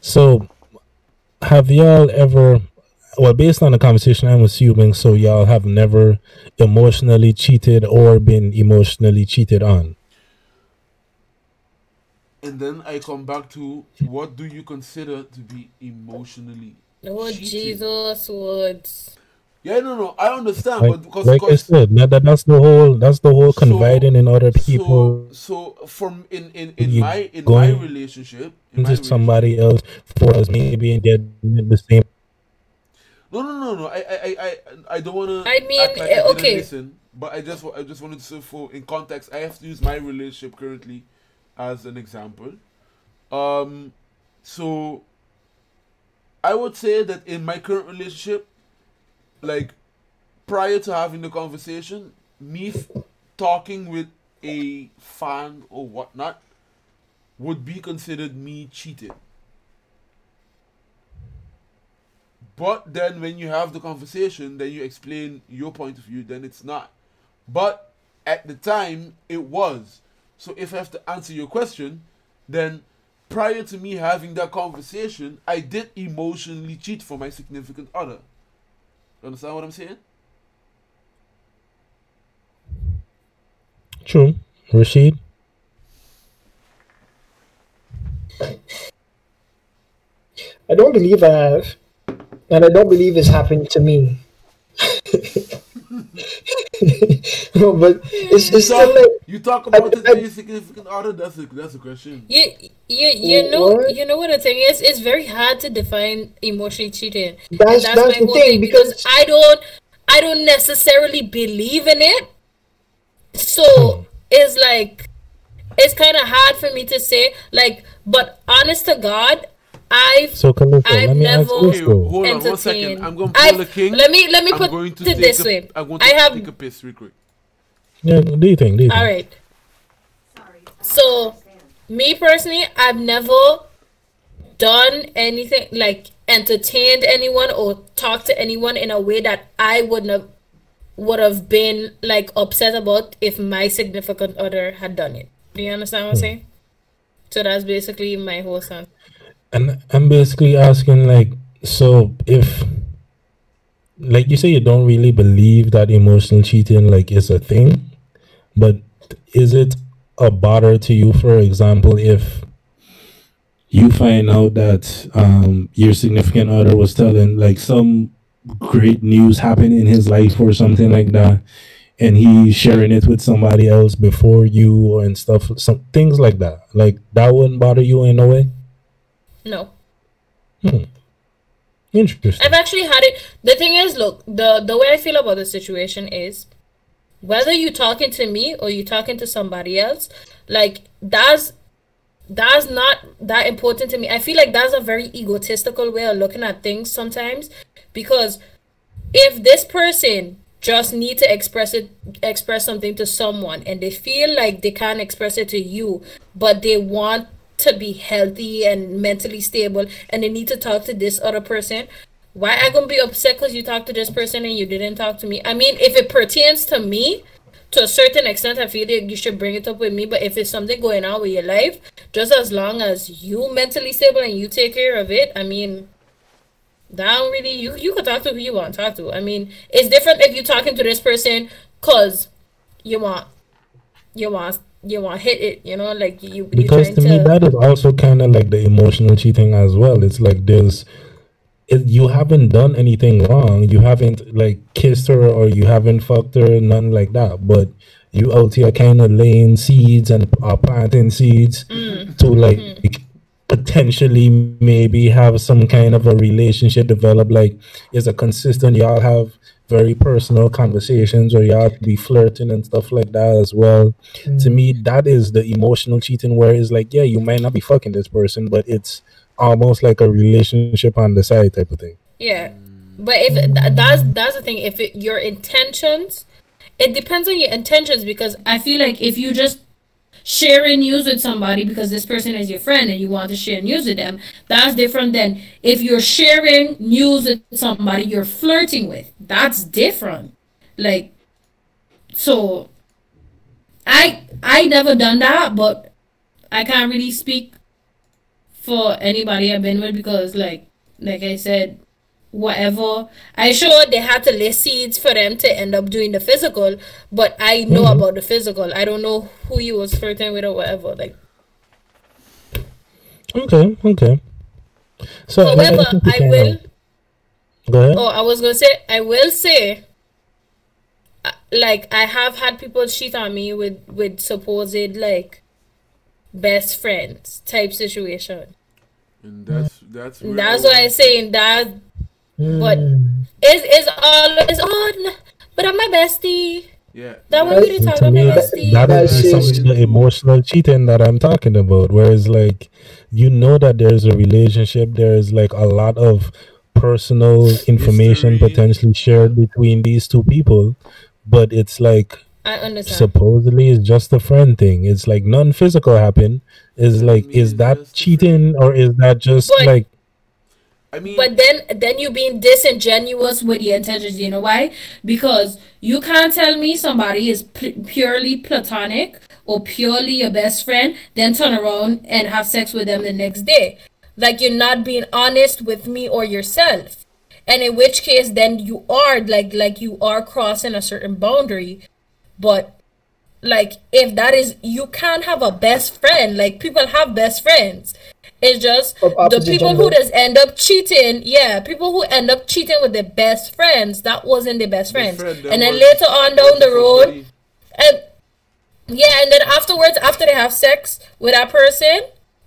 so have y'all ever? Well, based on the conversation, I'm assuming so y'all have never emotionally cheated or been emotionally cheated on. And then I come back to, what do you consider to be emotionally cheating? Jesus, Woods. Yeah, no, I understand, like, but because, like I said, that's the whole confiding in other people. So from in my relationship, somebody else for us maybe and get the same. No. I don't wanna. I mean, act like I didn't listen, but I just wanted to say, for in context, I have to use my relationship currently as an example. So I would say that in my current relationship, like, prior to having the conversation, me talking with a fan or whatnot would be considered me cheating. But then when you have the conversation, then you explain your point of view, then it's not. But at the time, it was. So if I have to answer your question, then prior to me having that conversation, I did emotionally cheat for my significant other. You understand what I'm saying? True. Rasheed? I don't believe I have. And I don't believe it's happened to me. No, but it's still like... You talk about it as your significant other, that's a question. You know what the thing is? It's very hard to define emotionally cheating. That's the thing, because I don't necessarily believe in it. So it's like, it's kind of hard for me to say, like, but honest to God, I've never entertained. I'm going to pull the king. Let me put it this way. I'm going to take a piss real quick. Yeah, do you think? All right. Sorry. So, me personally, I've never done anything, like, entertained anyone or talked to anyone in a way that I would have been, like, upset about if my significant other had done it. Do you understand what I'm saying? So that's basically my whole son. And I'm basically asking, like, so if, like you say, you don't really believe that emotional cheating, like, is a thing, but is it a bother to you, for example, if you find out that your significant other was telling, like, some great news happened in his life or something like that, and he's sharing it with somebody else before you and stuff, some things like that. Like, that wouldn't bother you in a way? No. Interesting. I've actually had it. The thing is, look, the way I feel about the situation is, whether you're talking to me or you're talking to somebody else, like, that's not that important to me. I feel like that's a very egotistical way of looking at things sometimes, because if this person just need to express something to someone and they feel like they can't express it to you, but they want to be healthy and mentally stable and they need to talk to this other person, why I gonna be upset because you talked to this person and you didn't talk to me? I mean, if it pertains to me to a certain extent, I feel like you should bring it up with me. But if it's something going on with your life, just as long as you mentally stable and you take care of it, I mean, that don't really, you could talk to who you want to talk to. I mean, it's different if you're talking to this person because you want hit it, you know, like you. Because to me, that is also kind of like the emotional cheating as well. It's like you haven't done anything wrong. You haven't, like, kissed her or you haven't fucked her, none like that. But you out here kind of laying seeds and planting seeds to, like, potentially maybe have some kind of a relationship develop. Like, it's a consistent. Y'all have very personal conversations or y'all be flirting and stuff like that as well. To me, that is the emotional cheating, where it's like, yeah, you might not be fucking this person, but it's almost like a relationship on the side type of thing. Yeah, But if that's the thing, if it, your intentions, it depends on your intentions, because I feel like if you just sharing news with somebody because this person is your friend and you want to share news with them, that's different than if you're sharing news with somebody you're flirting with. That's different. Like, so I never done that, but I can't really speak for anybody I've been with, because like I said, whatever, I sure they had to lay seeds for them to end up doing the physical, but I know about the physical. I don't know who you was flirting with or whatever. Like, okay. So however, I will. Go ahead. Oh, I was gonna say, I will say, like, I have had people cheat on me with supposed like best friends type situation. And that's what I'm saying. That. But it's always on, but I'm my bestie. Yeah, that one you talk about my bestie. That is some of the emotional cheating that I'm talking about. Whereas, like, you know that there's a relationship, there is like a lot of personal information potentially shared between these two people, but it's like, I understand. Supposedly, it's just a friend thing. It's like non-physical happen. Is like, is that cheating or is that just like? I mean, but then you're being disingenuous with your intentions. You know why? Because you can't tell me somebody is purely platonic or purely your best friend, then turn around and have sex with them the next day. Like, you're not being honest with me or yourself. And in which case, then you are like you are crossing a certain boundary. But like, if that is, you can't have a best friend. Like, people have best friends. It's just the people who just end up cheating. Yeah, people who end up cheating with their best friends. That wasn't their best friends. And then later on down the road, and then afterwards, after they have sex with that person,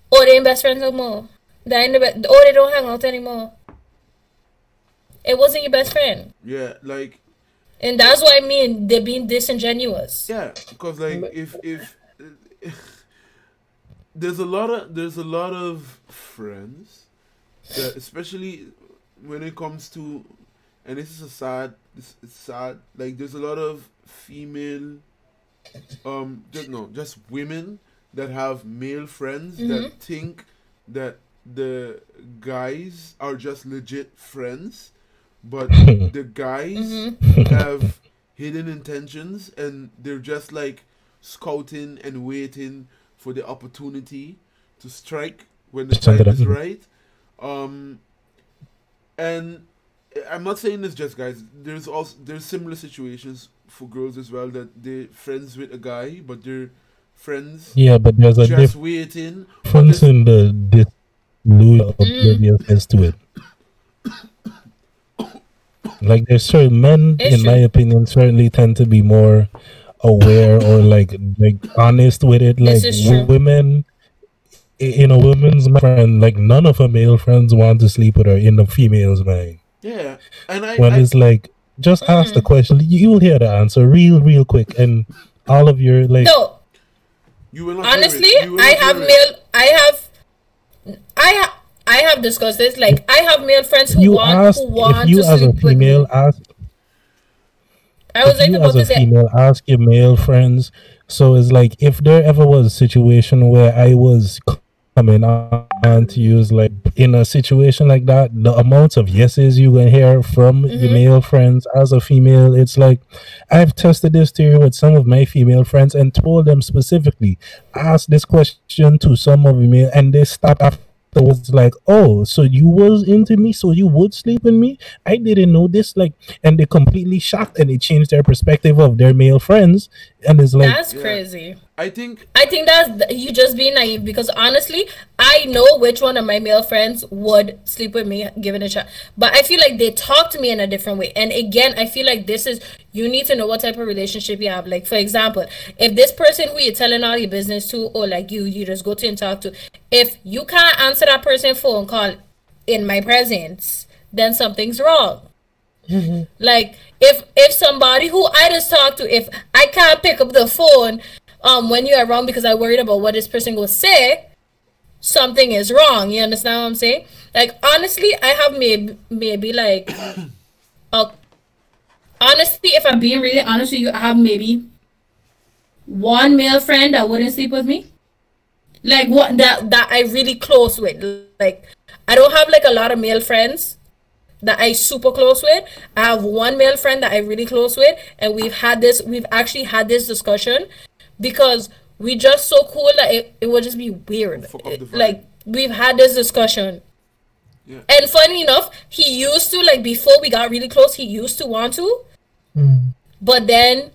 or they ain't best friends no more. Or they don't hang out anymore. It wasn't your best friend. Yeah, like. And that's what I mean. They're being disingenuous. Yeah, because like if There's a lot of friends that, especially when it comes to, and this is a sad, it's sad. Like, there's a lot of female, just women that have male friends that think that the guys are just legit friends, but the guys have hidden intentions and they're just like scouting and waiting for the opportunity to strike when the time is right. And I'm not saying this just guys. There's similar situations for girls as well, that they're friends with a guy, but they're friends. Yeah, but there's a just waiting. Friends in the obliviousness to it. Like, there's certain men, in my opinion, certainly tend to be more aware or like honest with it. Like, women, in a woman's mind, like, none of her male friends want to sleep with her in the female's mind. Yeah, and when it's like, just ask the question, you'll hear the answer real quick, and all of your like. No, you will not. Honestly, I have discussed this. Like, I have male friends who want to sleep with me. Ask your male friends. So it's like, if there ever was a situation where I was coming on to use, like, in a situation like that, the amount of yeses you can hear from your male friends as a female, it's like, I've tested this theory with some of my female friends and told them specifically, ask this question to some of your male, and they stop afterwards like, oh, so you was into me, so you would sleep with me? I didn't know this. Like, and they're completely shocked and they change their perspective of their male friends, and it's like, that's crazy. I think that's you just being naive, because honestly, I know which one of my male friends would sleep with me given a shot, but I feel like they talk to me in a different way. And again, I feel like this is, you need to know what type of relationship you have. Like, for example, if this person who you're telling all your business to, or like you just go to and talk to, if you can't answer that person's phone call in my presence, then something's wrong. Like, if somebody who I just talked to, if I can't pick up the phone when you're around because I worried about what this person will say, something is wrong. You understand what I'm saying? Like, honestly, I have maybe like honestly, if I'm being really honest with you, I have maybe one male friend that wouldn't sleep with me. Like, what that I really close with. Like, I don't have like a lot of male friends that I super close with. I have one male friend that I really close with, and we've actually had this discussion, because we just so cool that it would just be weird. Like, we've had this discussion. Yeah. And funny enough, he used to, like, before we got really close, he used to want to. Mm. But then,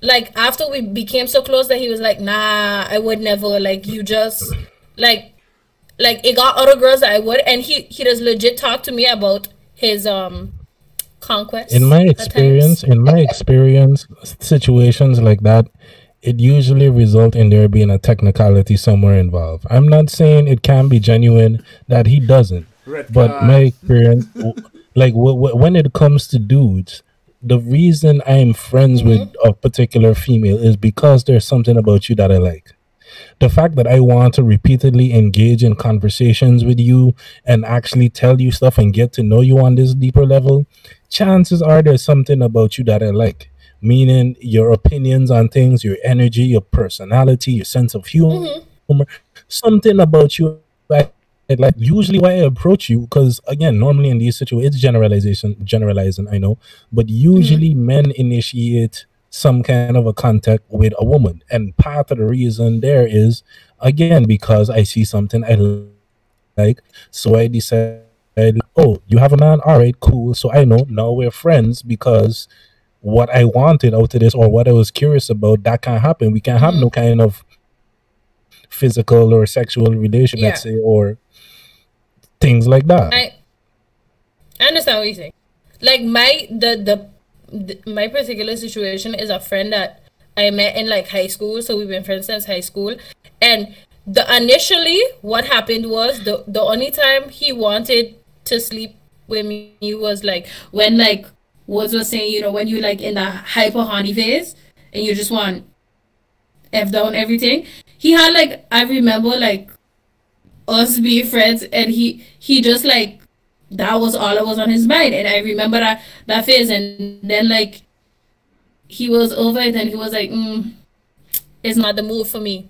like, after we became so close that he was like, nah, I would never, like, you just, like it got other girls that I would. And he does legit talk to me about his conquests. In my experience, situations like that, it usually result in there being a technicality somewhere involved. I'm not saying it can be genuine that he doesn't. But my experience, like, when it comes to dudes, the reason I'm friends with a particular female is because there's something about you that I like. The fact that I want to repeatedly engage in conversations with you and actually tell you stuff and get to know you on this deeper level, chances are there's something about you that I like. Meaning your opinions on things, your energy, your personality, your sense of humor, something about you I like. Usually why I approach you, because again, normally in these situations, it's generalizing, I know, but usually men initiate some kind of a contact with a woman, and part of the reason there is, again, because I see something I like, so I decide, oh, you have a man, all right, cool, so I know now we're friends, because what I wanted out of this or what I was curious about, that can't happen. We can't have no kind of physical or sexual relation, let's say, or things like that. I understand what you're saying. Like, my particular situation is a friend that I met in, like, high school, so we've been friends since high school. And initially what happened was, the only time he wanted to sleep with me was, like, when, like, Woods was saying, you know, when you, like, in the hyper horny phase and you just want F down everything. He had, like, I remember, like, us being friends, and he just, like, that was all that was on his mind. And I remember that phase, and then, like, he was over it, and he was like, it's not the move for me.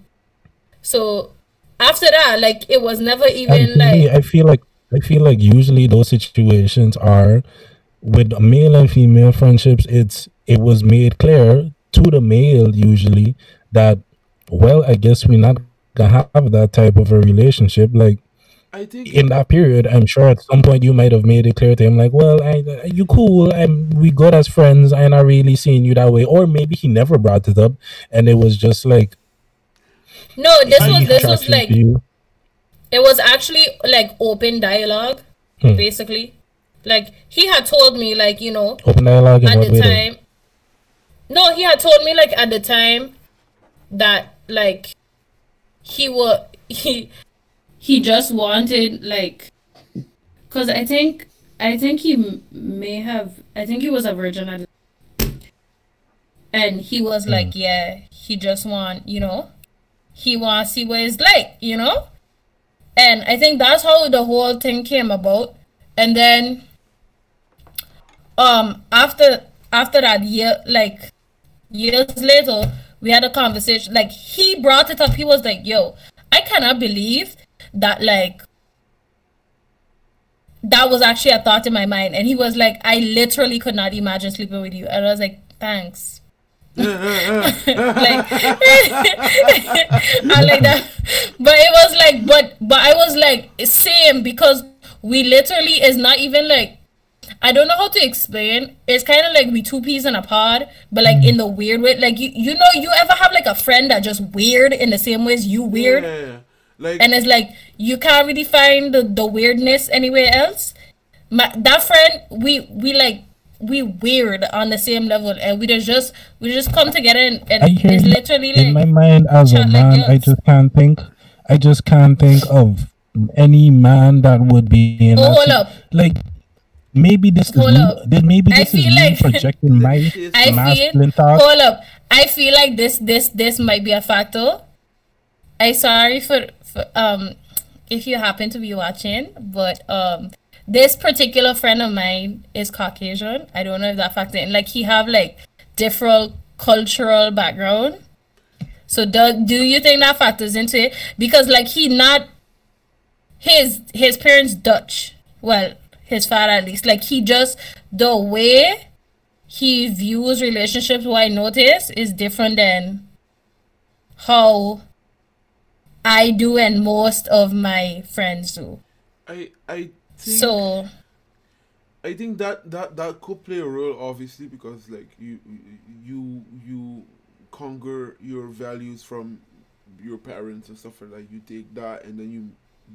So after that, like, it was never even like, I feel like usually those situations are with male and female friendships. It was made clear to the male usually that, well, I guess we're not gonna have that type of a relationship. Like, I think in that period, I'm sure at some point you might have made it clear to him, like, well, you cool, we good as friends, I'm not really seeing you that way. Or maybe he never brought it up, and it was just like, no, this was like, it was actually like open dialogue, basically. Like, he had told me, like, you know, open dialogue at the time. No, he had told me, like, at the time that, like, he just wanted, like, because I think he may have, I think he was a virgin at the time. And he was like, yeah, he just want, you know, he wants to see what it's like, you know. And I think that's how the whole thing came about. And then after that year, like, years later, we had a conversation. Like, he brought it up. He was like, yo, I cannot believe that, like, that was actually a thought in my mind. And he was like, I literally could not imagine sleeping with you. And I was like, thanks. Like, I like that. But it was like, but I was like, same, because we literally is not even, like, I don't know how to explain. It's kind of like we two peas in a pod, but, like, in the weird way. Like, you know, you ever have, like, a friend that just weird in the same way as you weird? Yeah. Like, and it's like, you can't really find the weirdness anywhere else. That friend, we weird on the same level, and we just come together, and it's literally, like, in my mind as a man, like, I just can't think of any man that would be in like, maybe this is me, maybe this is like, projecting my masculine thoughts. Hold up, I feel like this might be a factor. I'm sorry for if you happen to be watching, but This particular friend of mine is Caucasian. I don't know if that factors in. Like, he have like different cultural background. So do you think that factors into it? Because like he not, his parents Dutch. Well, his father at least. Like, he just, the way he views relationships, what I notice, is different than how I do and most of my friends do. I think that could play a role, obviously, because like you conquer your values from your parents and stuff like that. You take that and then you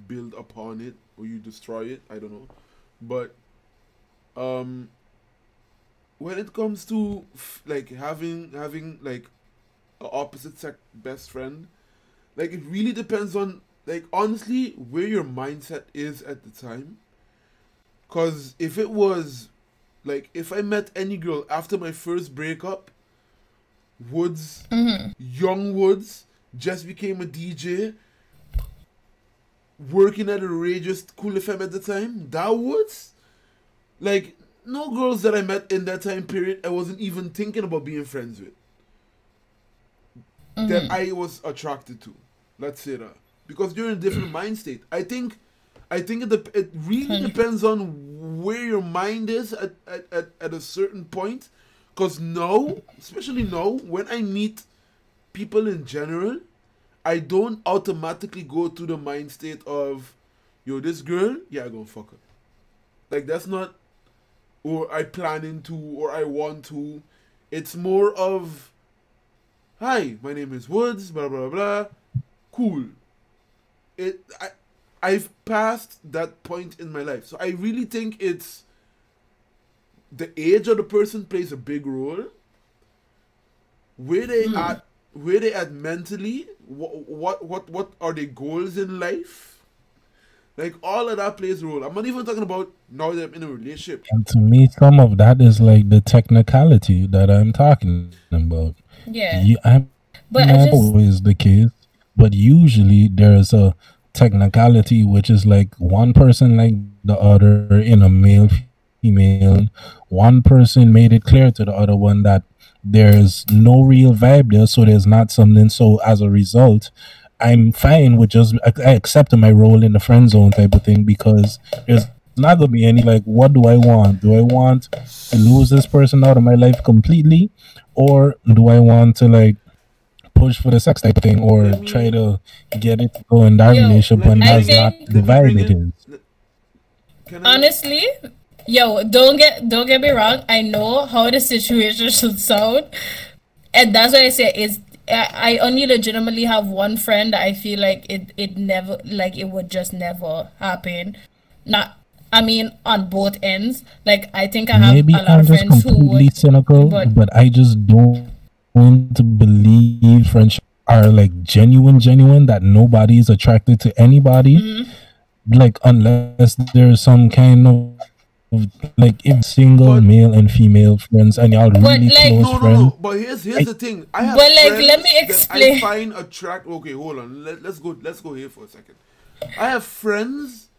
build upon it, or you destroy it. I don't know, but when it comes to like having like an opposite sex best friend, like it really depends on, like, honestly, where your mindset is at the time. Because if it was, like, if I met any girl after my first breakup, Woods, young Woods, just became a DJ, working at a outrageous cool FM at the time, that Woods, like, no girls that I met in that time period I wasn't even thinking about being friends with, that I was attracted to. Let's say that. Because you're in a different mind state. I think it really depends on where your mind is at a certain point. Because now, especially now, when I meet people in general, I don't automatically go to the mind state of, yo, this girl, yeah, I'm gonna fuck her. Like, that's not, or I plan into, or I want to. It's more of, hi, my name is Woods, blah, blah, blah, cool. I've passed that point in my life. So I really think it's the age of the person plays a big role. Where they at mentally, what are their goals in life? Like, all of that plays a role. I'm not even talking about now that I'm in a relationship. And to me, some of that is like the technicality that I'm talking about. Yeah. Not always the case, but usually there's a technicality, which is like one person like the other in a male female. One person made it clear to the other one that there's no real vibe there, so there's not something. So as a result, I'm fine with just accepting my role in the friend zone type of thing, because there's not gonna be any like, what do I want? Do I want to lose this person out of my life completely, or do I want to like push for the sex type thing, or try to get it to go in that relationship when that's not the vibe it is? Honestly, don't get me wrong, I know how the situation should sound, and that's why I say is I only legitimately have one friend that I feel like it would just never happen. Not, I mean, on both ends. Like, I think I have maybe a lot I'm of just friends completely who would, cynical, but I just don't to believe friendship are like genuine, that nobody is attracted to anybody, like, unless there's some kind of like, if single male and female friends and y'all really like, close friends. No, but here's the thing. I have, but like, let me explain. I find attract. Okay, hold on. Let's go here for a second. I have friends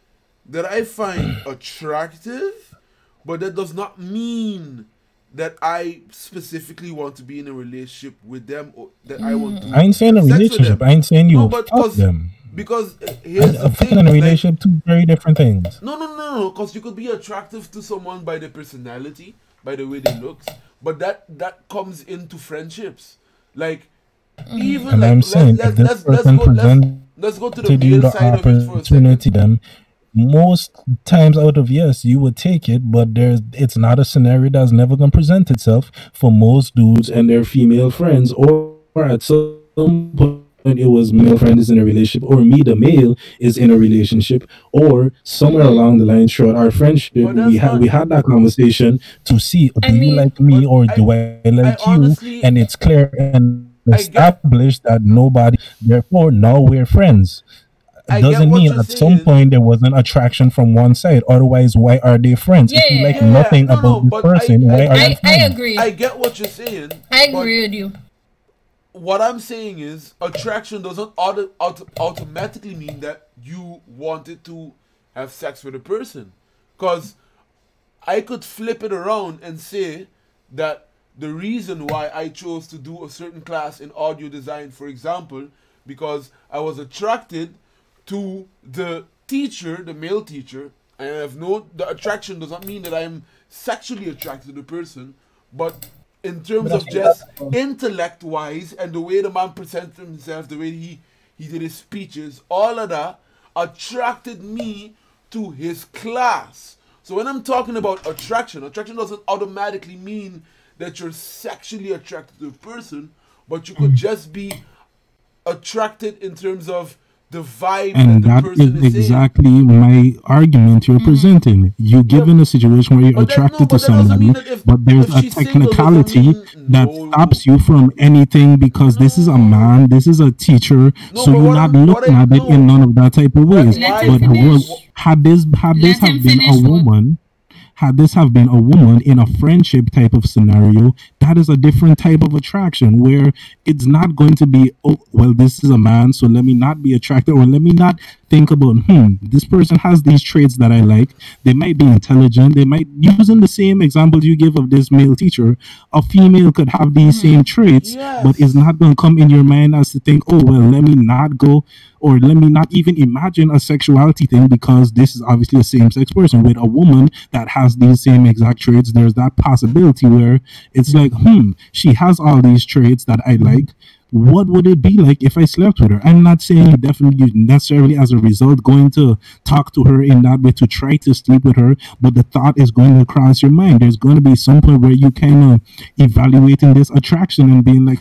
that I find attractive, but that does not mean that I specifically want to be in a relationship with them, or that I want to. I ain't saying a relationship. I ain't saying you fuck them. Because here's the thing, and a relationship, two very different things. No. Because you could be attractive to someone by their personality, by the way they look, but that comes into friendships. Like, even and like, I'm saying, if this person let's go to the male side of it for a second. Most times out of yes, you would take it, but it's not a scenario that's never gonna present itself for most dudes and their female friends, or at some point it was male friend is in a relationship, or me the male is in a relationship, or somewhere along the line throughout our friendship we had that conversation to see, do you like me or do I like you? Honestly, and it's clear and established that nobody, therefore now we're friends. It doesn't mean at some point there wasn't attraction from one side. Otherwise, why are they friends? Yeah, if you like nothing about this person, why are they friends? I agree. I get what you're saying. I agree with you. What I'm saying is, attraction doesn't automatically mean that you wanted to have sex with a person. Because I could flip it around and say that the reason why I chose to do a certain class in audio design, for example, because I was attracted to the teacher, the male teacher, and I have the attraction does not mean that I am sexually attracted to the person, but in terms of just intellect-wise and the way the man presented himself, the way he did his speeches, all of that attracted me to his class. So when I'm talking about attraction, attraction doesn't automatically mean that you're sexually attracted to a person, but you could just be attracted in terms of the vibe and that the person is exactly in. My argument you're presenting. You're given a situation where you're attracted to someone, but there's a technicality that stops you from anything because this is a man, this is a teacher, so you're not looking at it in none of that type of ways. But had this have been a woman in a friendship type of scenario, that is a different type of attraction where it's not going to be, oh, well, this is a man, so let me not be attracted, or let me not think about, this person has these traits that I like. They might be intelligent. They might, using the same example you give of this male teacher, a female could have these same traits, but it's not going to come in your mind as to think, oh, well, let me not go, or let me not even imagine a sexuality thing because this is obviously a same-sex person. With a woman that has these same exact traits, there's that possibility where it's like, she has all these traits that I like. What would it be like if I slept with her? I'm not saying definitely necessarily as a result going to talk to her in that way to try to sleep with her, but the thought is going to cross your mind. There's going to be some point where you kind of evaluating this attraction and being like,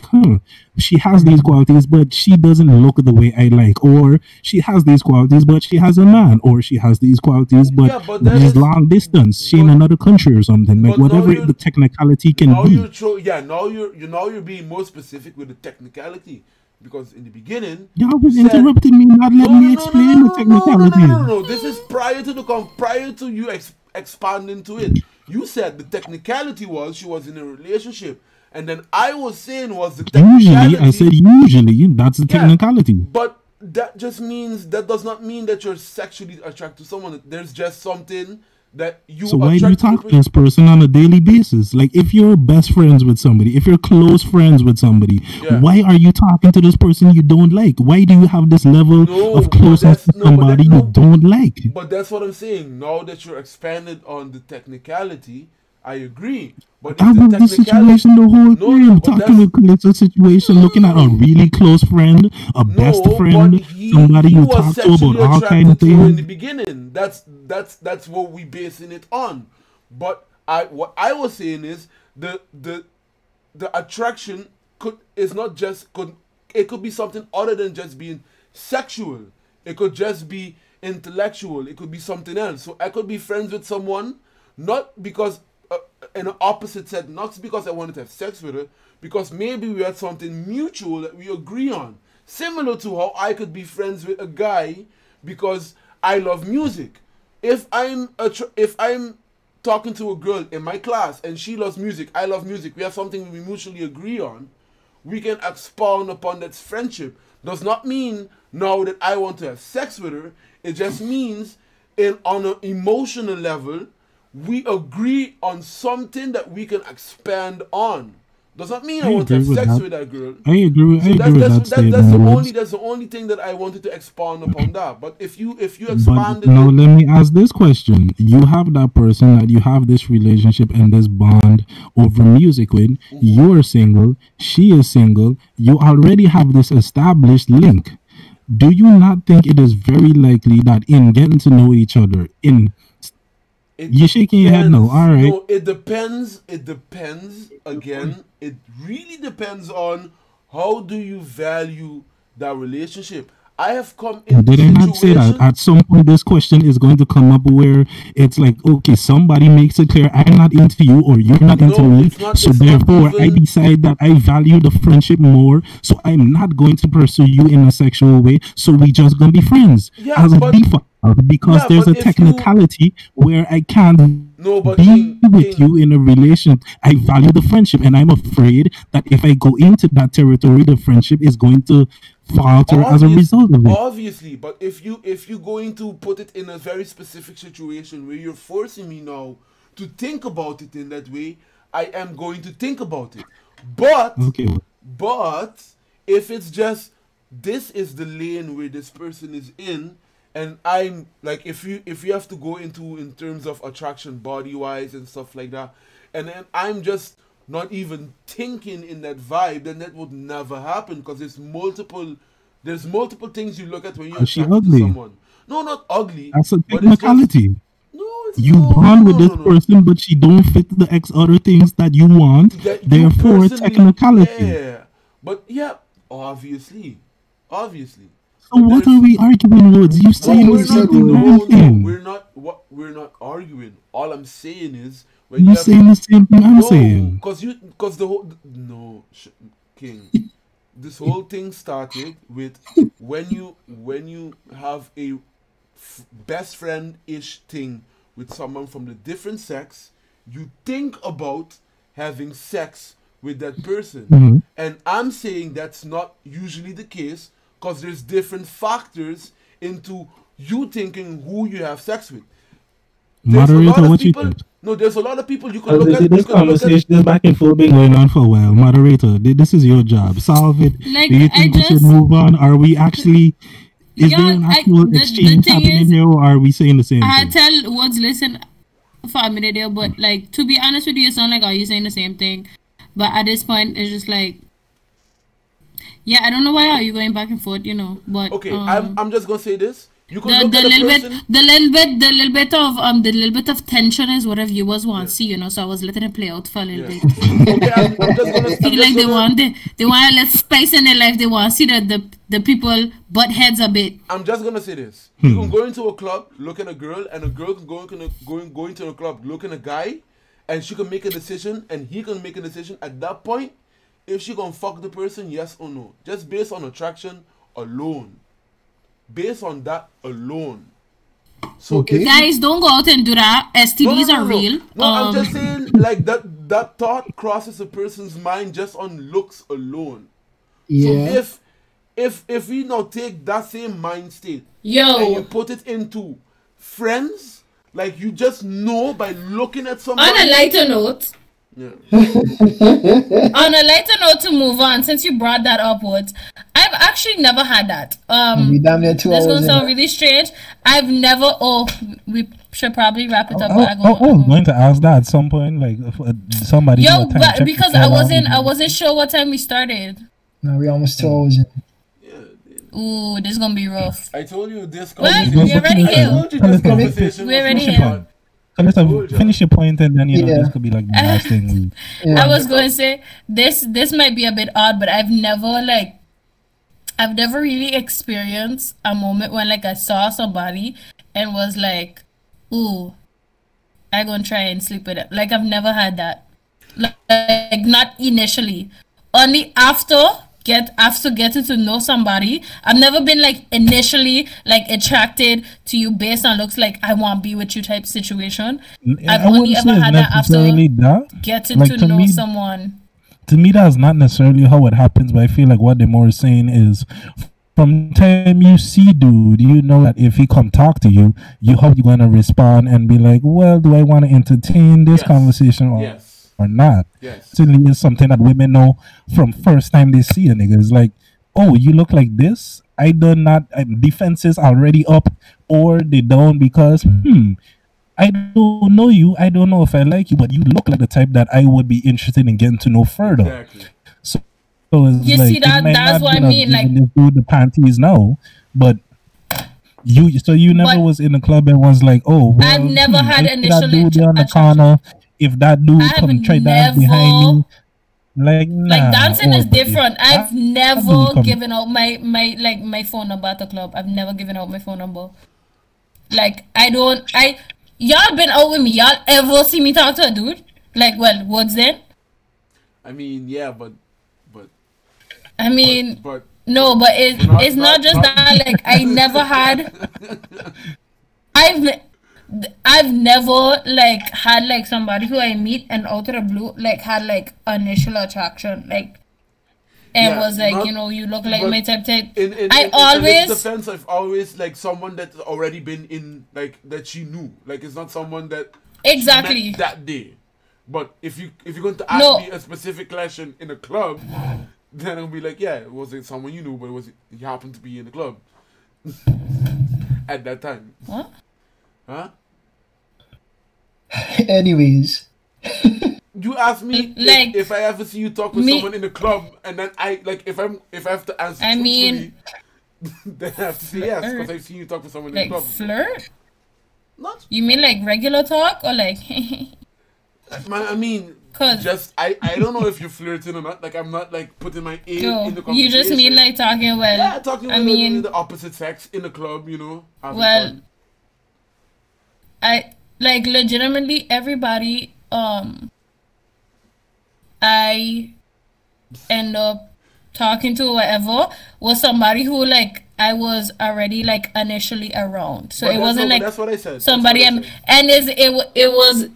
she has these qualities, but she doesn't look the way I like, or she has these qualities, but she has a man, or she has these qualities, but, there's long distance. She in another country or something. Like whatever the technicality can be. Now you're being more specific with the technicality, because in the beginning, y'all was interrupting me, not letting me explain the technicality. No. This is prior to you expanding to it. You said the technicality was she was in a relationship. And then I was saying was the technicality. Usually, I said usually, that's the technicality. But that just means, that does not mean that you're sexually attracted to someone. There's just something that you attract. So why do you talk to this person on a daily basis? Like if you're best friends with somebody, if you're close friends with somebody, why are you talking to this person you don't like? Why do you have this level of closeness to somebody you don't like? But that's what I'm saying. Now that you're expanded on the technicality, I agree, but that was the situation the whole time. I'm talking about Calissa situation, looking at a really close friend, a best friend, somebody you talk to about all kinds of things. In the beginning, that's what we basing it on. But what I was saying is the attraction could be something other than just being sexual. It could just be intellectual. It could be something else. So I could be friends with someone not because. In an opposite set, not because I wanted to have sex with her, because maybe we had something mutual that we agree on. Similar to how I could be friends with a guy because I love music. If I'm talking to a girl in my class and she loves music, I love music, we have something we mutually agree on, we can expound upon that friendship. Does not mean now that I want to have sex with her. It just means on an emotional level, we agree on something that we can expand on. Does not mean I want to have sex with that girl. That's the only thing that I wanted to expound upon that. But if you expand it, now let me ask this question. You have that person that you have this relationship and this bond over music with. You are single, she is single, you already have this established link. Do you not think it is very likely that in getting to know each other, you're shaking your head no. All right. No, it depends. It depends. Again, it really depends on how do you value that relationship. I have come in. Did I not say that? At some point, this question is going to come up where it's like, okay, somebody makes it clear I'm not into you or you're not into me. So therefore, I decide that I value the friendship more. So I'm not going to pursue you in a sexual way. So we just going to be friends as a default. Because there's a technicality where I can't be with you in a relation. I value the friendship, and I'm afraid that if I go into that territory, the friendship is going to falter as a result of it. Obviously, but if you're going to put it in a very specific situation where you're forcing me now to think about it in that way, I am going to think about it. But okay. But if it's just this is the lane where this person is in, and I'm like, if you have to go into in terms of attraction body wise and stuff like that, and then I'm just not even thinking in that vibe, then that would never happen, because there's multiple things you look at when you're attracted to someone. No, not ugly. That's a technicality. You bond with this person, but she don't fit the X other things that you want. Therefore, technicality. Yeah, but yeah, obviously. So what are we arguing, Woods? You saying the same thing? No, we're not. What we're not arguing. All I'm saying is you're saying the same thing I'm saying. Because the whole King. This whole thing started with when you have a best friend-ish thing with someone from the different sex, you think about having sex with that person. Mm-hmm. And I'm saying that's not usually the case, because there's different factors into you thinking who you have sex with. Moderator, what people, you think? No, there's a lot of people you can look at. This conversation is back and forth been going on for a while. Moderator, this is your job. Solve it. Like, do you think we should move on? Are we actually... Is there an actual exchange happening here, or are we saying the same thing? I tell Woods, listen for a minute there, but like, to be honest with you, it's not like, are you saying the same thing? But at this point, it's just like, yeah, I don't know why are you going back and forth, you know. But okay, I'm just gonna say this. You can the little bit of tension is what our viewers want to see, you know. So I was letting it play out for a little bit. Okay, I'm just gonna feel like they want a little spice in their life. They want to see that the people butt heads a bit. I'm just gonna say this: you can go into a club, look at a girl, and a girl can go into a club, look at a guy, and she can make a decision, and he can make a decision at that point if she gonna fuck the person, yes or no, just based on attraction alone. Based on that alone. So okay. Guys, don't go out and do that. STDs are real. No, I'm just saying, like, that thought crosses a person's mind just on looks alone. Yeah. So if we now take that same mind state and you put it into friends, like, you just know by looking at somebody. On a lighter note. Yeah. On a lighter note, to move on, since you brought that upwards, I've actually never had that. That's gonna sound really strange. I've never. Oh, we should probably wrap it up. I was going to ask that at some point, like somebody. Yo, but because I wasn't sure what time we started. No, we almost 2 hours. Ooh, this is gonna be rough. I told you this. We're already here. Finish your point, and then you know this could be like the last thing. I was going to say this might be a bit odd, but I've never really experienced a moment when like I saw somebody and was like, "Ooh, I gonna try and sleep with it." Like, I've never had that. Like, not initially, only after. After getting to know somebody, I've never been like initially like attracted to you based on looks, like I want to be with you type situation. I've only ever had that after getting to know someone. To me, that's not necessarily how it happens, but I feel like what Demore is saying is, from time you see dude, you know that if he come talk to you, you hope you're gonna respond and be like, well, do I want to entertain this conversation or not? Yes. Certainly is something that women know from first time they see a nigga. It's like, oh, you look like this. I do not. Defenses already up, or they down because I don't know you. I don't know if I like you, but you look like the type that I would be interested in getting to know further. Exactly. So it's you like, see that. That's what I mean. Like, do the panties now, but. You never was in a club and was like, oh, well, I've never had initially on the corner. If that dude come try dance behind me, like, nah, like dancing is different. I've never given out my phone number at the club. I've never given out my phone number. Like, y'all been out with me. Y'all ever see me talk to a dude? Like, well, what's then? I mean, yeah, but. I mean, but no, but it's not just that. Like, I never had. I've never like had like somebody who I meet and out of the blue like had like initial attraction. Like and yeah, was like, not, you know, you look like my type type. In his defense, I've always like someone that's already been in, like, that she knew. Like, it's not someone that exactly met that day. But if you're going to ask me a specific question in a club, then I'll be like, yeah, it wasn't someone you knew, but it happened to be in the club at that time. What? Huh? Anyways. You ask me like, if I ever see you talk with someone in a club, and then I like if I have to answer, I mean, then I have to say yes because I've seen you talk with someone in a club. Like flirt? Not. You mean like regular talk or like? I mean, just I don't know if you're flirting or not. Like I'm not like putting my A in the conversation. You just mean like talking well. Yeah, talking with the opposite sex in a club, you know. Well, fun. I like legitimately everybody. I end up talking to whatever was somebody who like I was already like initially around, so it wasn't like that's what I said. Somebody and it was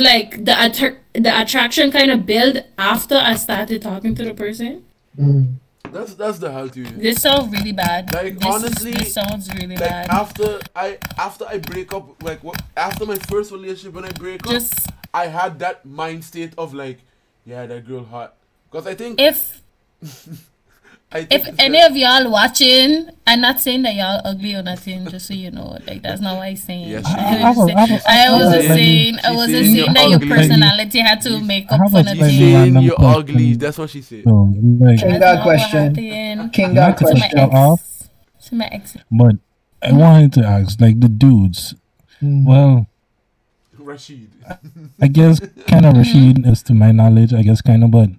like the attraction kind of built after I started talking to the person. Mm. That's the healthy way. This sounds really bad. Like honestly, this sounds really bad. After I break up, like after my first relationship when I break up, I had that mind state of like. Yeah, that girl hot. Because I think if any of y'all watching, I'm not saying that y'all ugly or nothing, just so you know, like that's not what I'm saying. Yes, I wasn't saying that your personality had to make up for nothing. Saying you're ugly, that's what she said. So, like, King God question. But I wanted to ask, like the dudes, well. Rasheed. I guess kind of Rasheed as to my knowledge, I guess kind of, but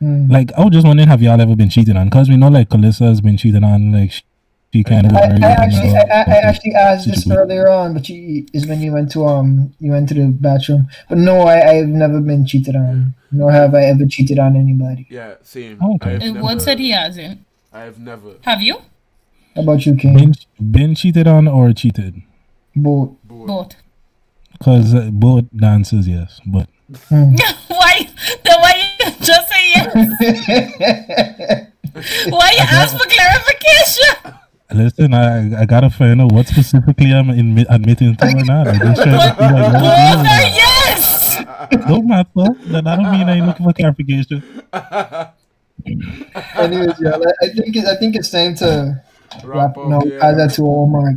like I was just wondering, have y'all ever been cheated on? Because we know like Calissa has been cheated on, like she kind of. I actually asked this earlier on, but is when you went to the bathroom. But no, I've never been cheated on. Nor have I ever cheated on anybody. Yeah, same. Oh, okay. What said he hasn't? I have never. Have you? How about you, King? Been cheated on or cheated? Both. Both. Because both dancers, yes, but... Why you just say yes? Why you ask for clarification? Listen, I gotta find out what specifically I'm admitting to or not. Both are yes! Don't matter, that don't mean I'm looking for clarification. Anyways, yeah, I think it's time to wrap up, add that to all my...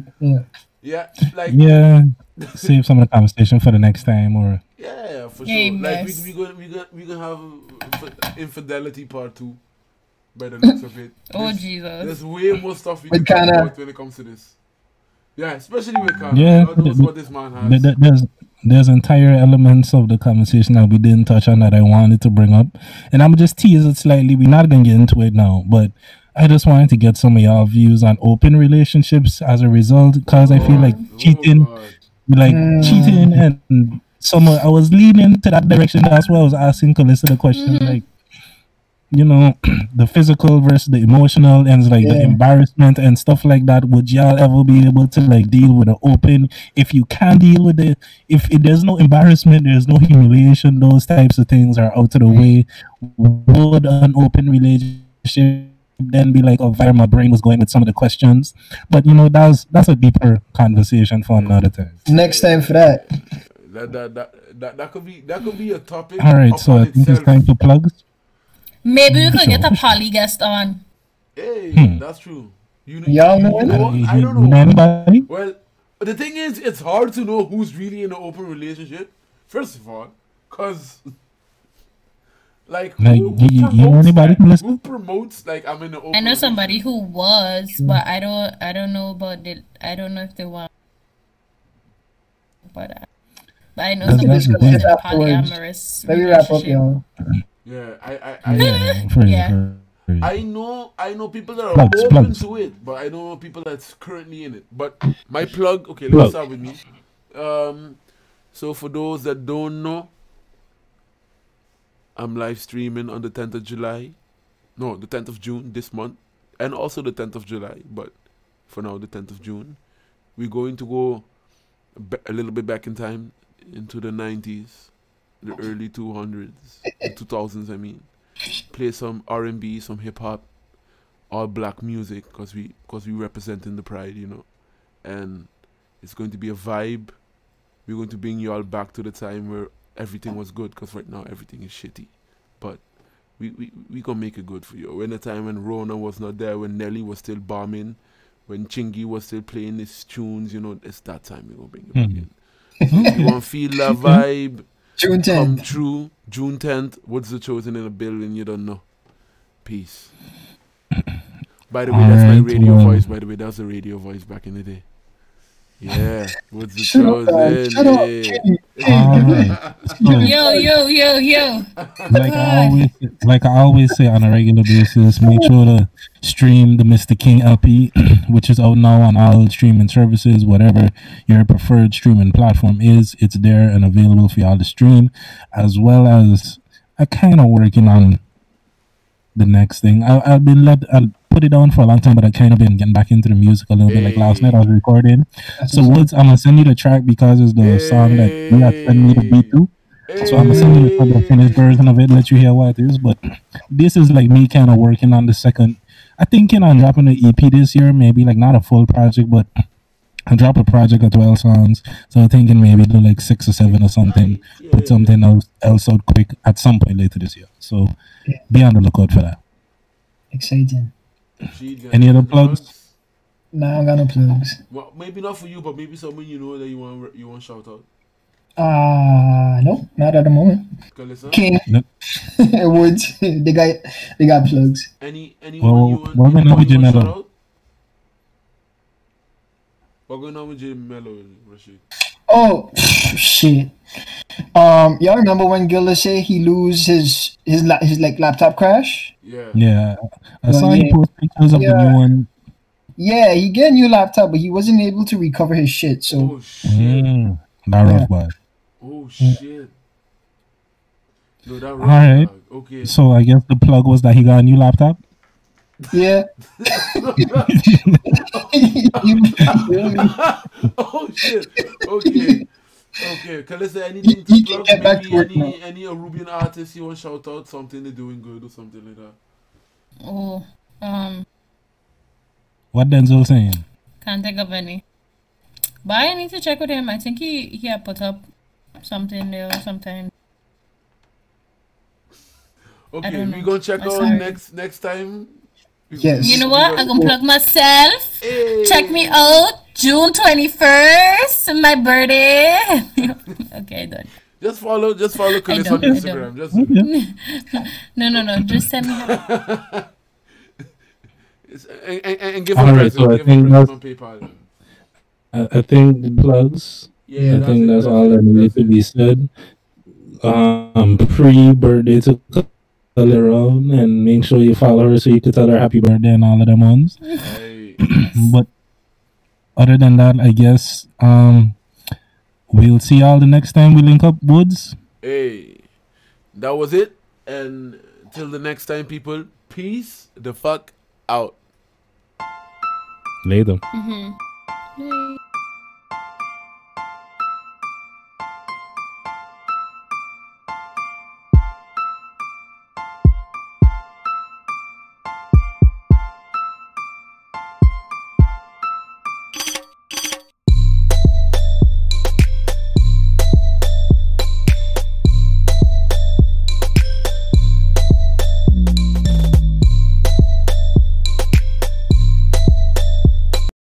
Yeah, like... Yeah. Save some of the conversation for the next time, or yeah, for sure. Like we gonna have infidelity part 2 by the looks of it. Oh Jesus! There's way more stuff we can talk about when it comes to this. Yeah, especially with Kana. Yeah, God knows what this man has. There's entire elements of the conversation that we didn't touch on that I wanted to bring up, and I'm just tease it slightly. We're not gonna get into it now, but. I just wanted to get some of y'all views on open relationships as a result, because I feel like cheating. Cheating and someone I was leaning to that direction. That's why I was asking Calissa the question, like, you know, the physical versus the emotional and like the embarrassment and stuff like that. Would y'all ever be able to like deal with an open? If you can deal with it, if there's no embarrassment, there's no humiliation, those types of things are out of the way. Would an open relationship then be like, oh, my brain was going with some of the questions, but you know that's a deeper conversation for another time. Next time for that. That could be a topic. All right, so I think it's time for plugs. Maybe we could get a poly guest on. Hey, that's true. You know, I don't know. Anybody? Well, the thing is, it's hard to know who's really in an open relationship. First of all, because. Like, who promotes like I'm in the open? I know somebody who was, but I don't know about it. I don't know if they want, but I know somebody who was a polyamorous. Let me wrap up, y'all. Yeah, I know people that are open to it, but I don't know people that's currently in it. But my plug, okay, let's start with me. So for those that don't know. I'm live streaming on the 10th of July. No, the 10th of June this month. And also the 10th of July. But for now, the 10th of June. We're going to go a little bit back in time into the 90s, the early 200s, the 2000s, I mean. play some R&B, some hip hop, all black music, cause we representing the pride, you know. And it's going to be a vibe. We're going to bring you all back to the time where everything was good, cause right now everything is shitty. But we gonna make it good for you. When the time when Rona was not there, when Nelly was still bombing, when Chingy was still playing his tunes, you know, it's that time we're gonna bring it back in. So you wanna feel that vibe? June 10th. Come true. June 10th. Woods the Chosen in a building. You don't know. Peace. By the way, that's my radio voice. By the way, that's the radio voice back in the day. Yeah. Woods the Chosen. Shut up. Yo. Like I always say on a regular basis, make sure to stream the Mr. King LP, which is out now on all streaming services, whatever your preferred streaming platform is. It's there and available for y'all to stream, as well as I kind of working on the next thing. I've been let. I put it down for a long time, but I kind of been getting back into the music a little bit. Like last night, I was recording. So Woods, I'm gonna send you the track because it's the song that you have sent me the beat to. So I'm gonna send you the finished version of it, let you hear what it is. But this is like me kind of working on the second. I think I'm dropping an EP this year, maybe like not a full project, but I drop a project of 12 songs. So I'm thinking maybe do like 6 or 7 or something. Put something else out quick at some point later this year. So be on the lookout for that. Exciting. Any other plugs? Nah, I got no plugs. Well, maybe not for you, but maybe someone you know that you want shout out. No, not at the moment. King, nope. Woods, they got plugs. Anyone you want to shout out? What's going on with J Mello and Rasheed? Oh shit! Y'all remember when Gilles said he lose his like laptop crash? Yeah. I saw he post pictures of the new one. Yeah, he get a new laptop, but he wasn't able to recover his shit. So. Oh shit! Oh shit! No, that rough. All right. Dog. Okay. So I guess the plug was that he got a new laptop. Yeah. Oh shit. Okay. Calissa, anything to plug? Any Arubian artist you want to shout out? Something they're doing good or something like that? Oh, what Denzel saying? Can't think of any. But I need to check with him. I think he had put up something there sometime. Okay, we're gonna check out next time. Yes. You know what? I'm gonna plug myself. Hey. Check me out June 21st, my birthday. Okay, done. Just follow Kulis on Instagram. No. Just send me. and give her a present. So give her a present on PayPal. I think the plugs. Yeah, I think that's all that needs to be said. Pre-birthday to around, and make sure you follow her so you can tell her happy birthday and all of them ones. Nice. But other than that, I guess we'll see y'all the next time we link up, Woods. Hey, that was it, and till the next time, people, peace the fuck out. Later.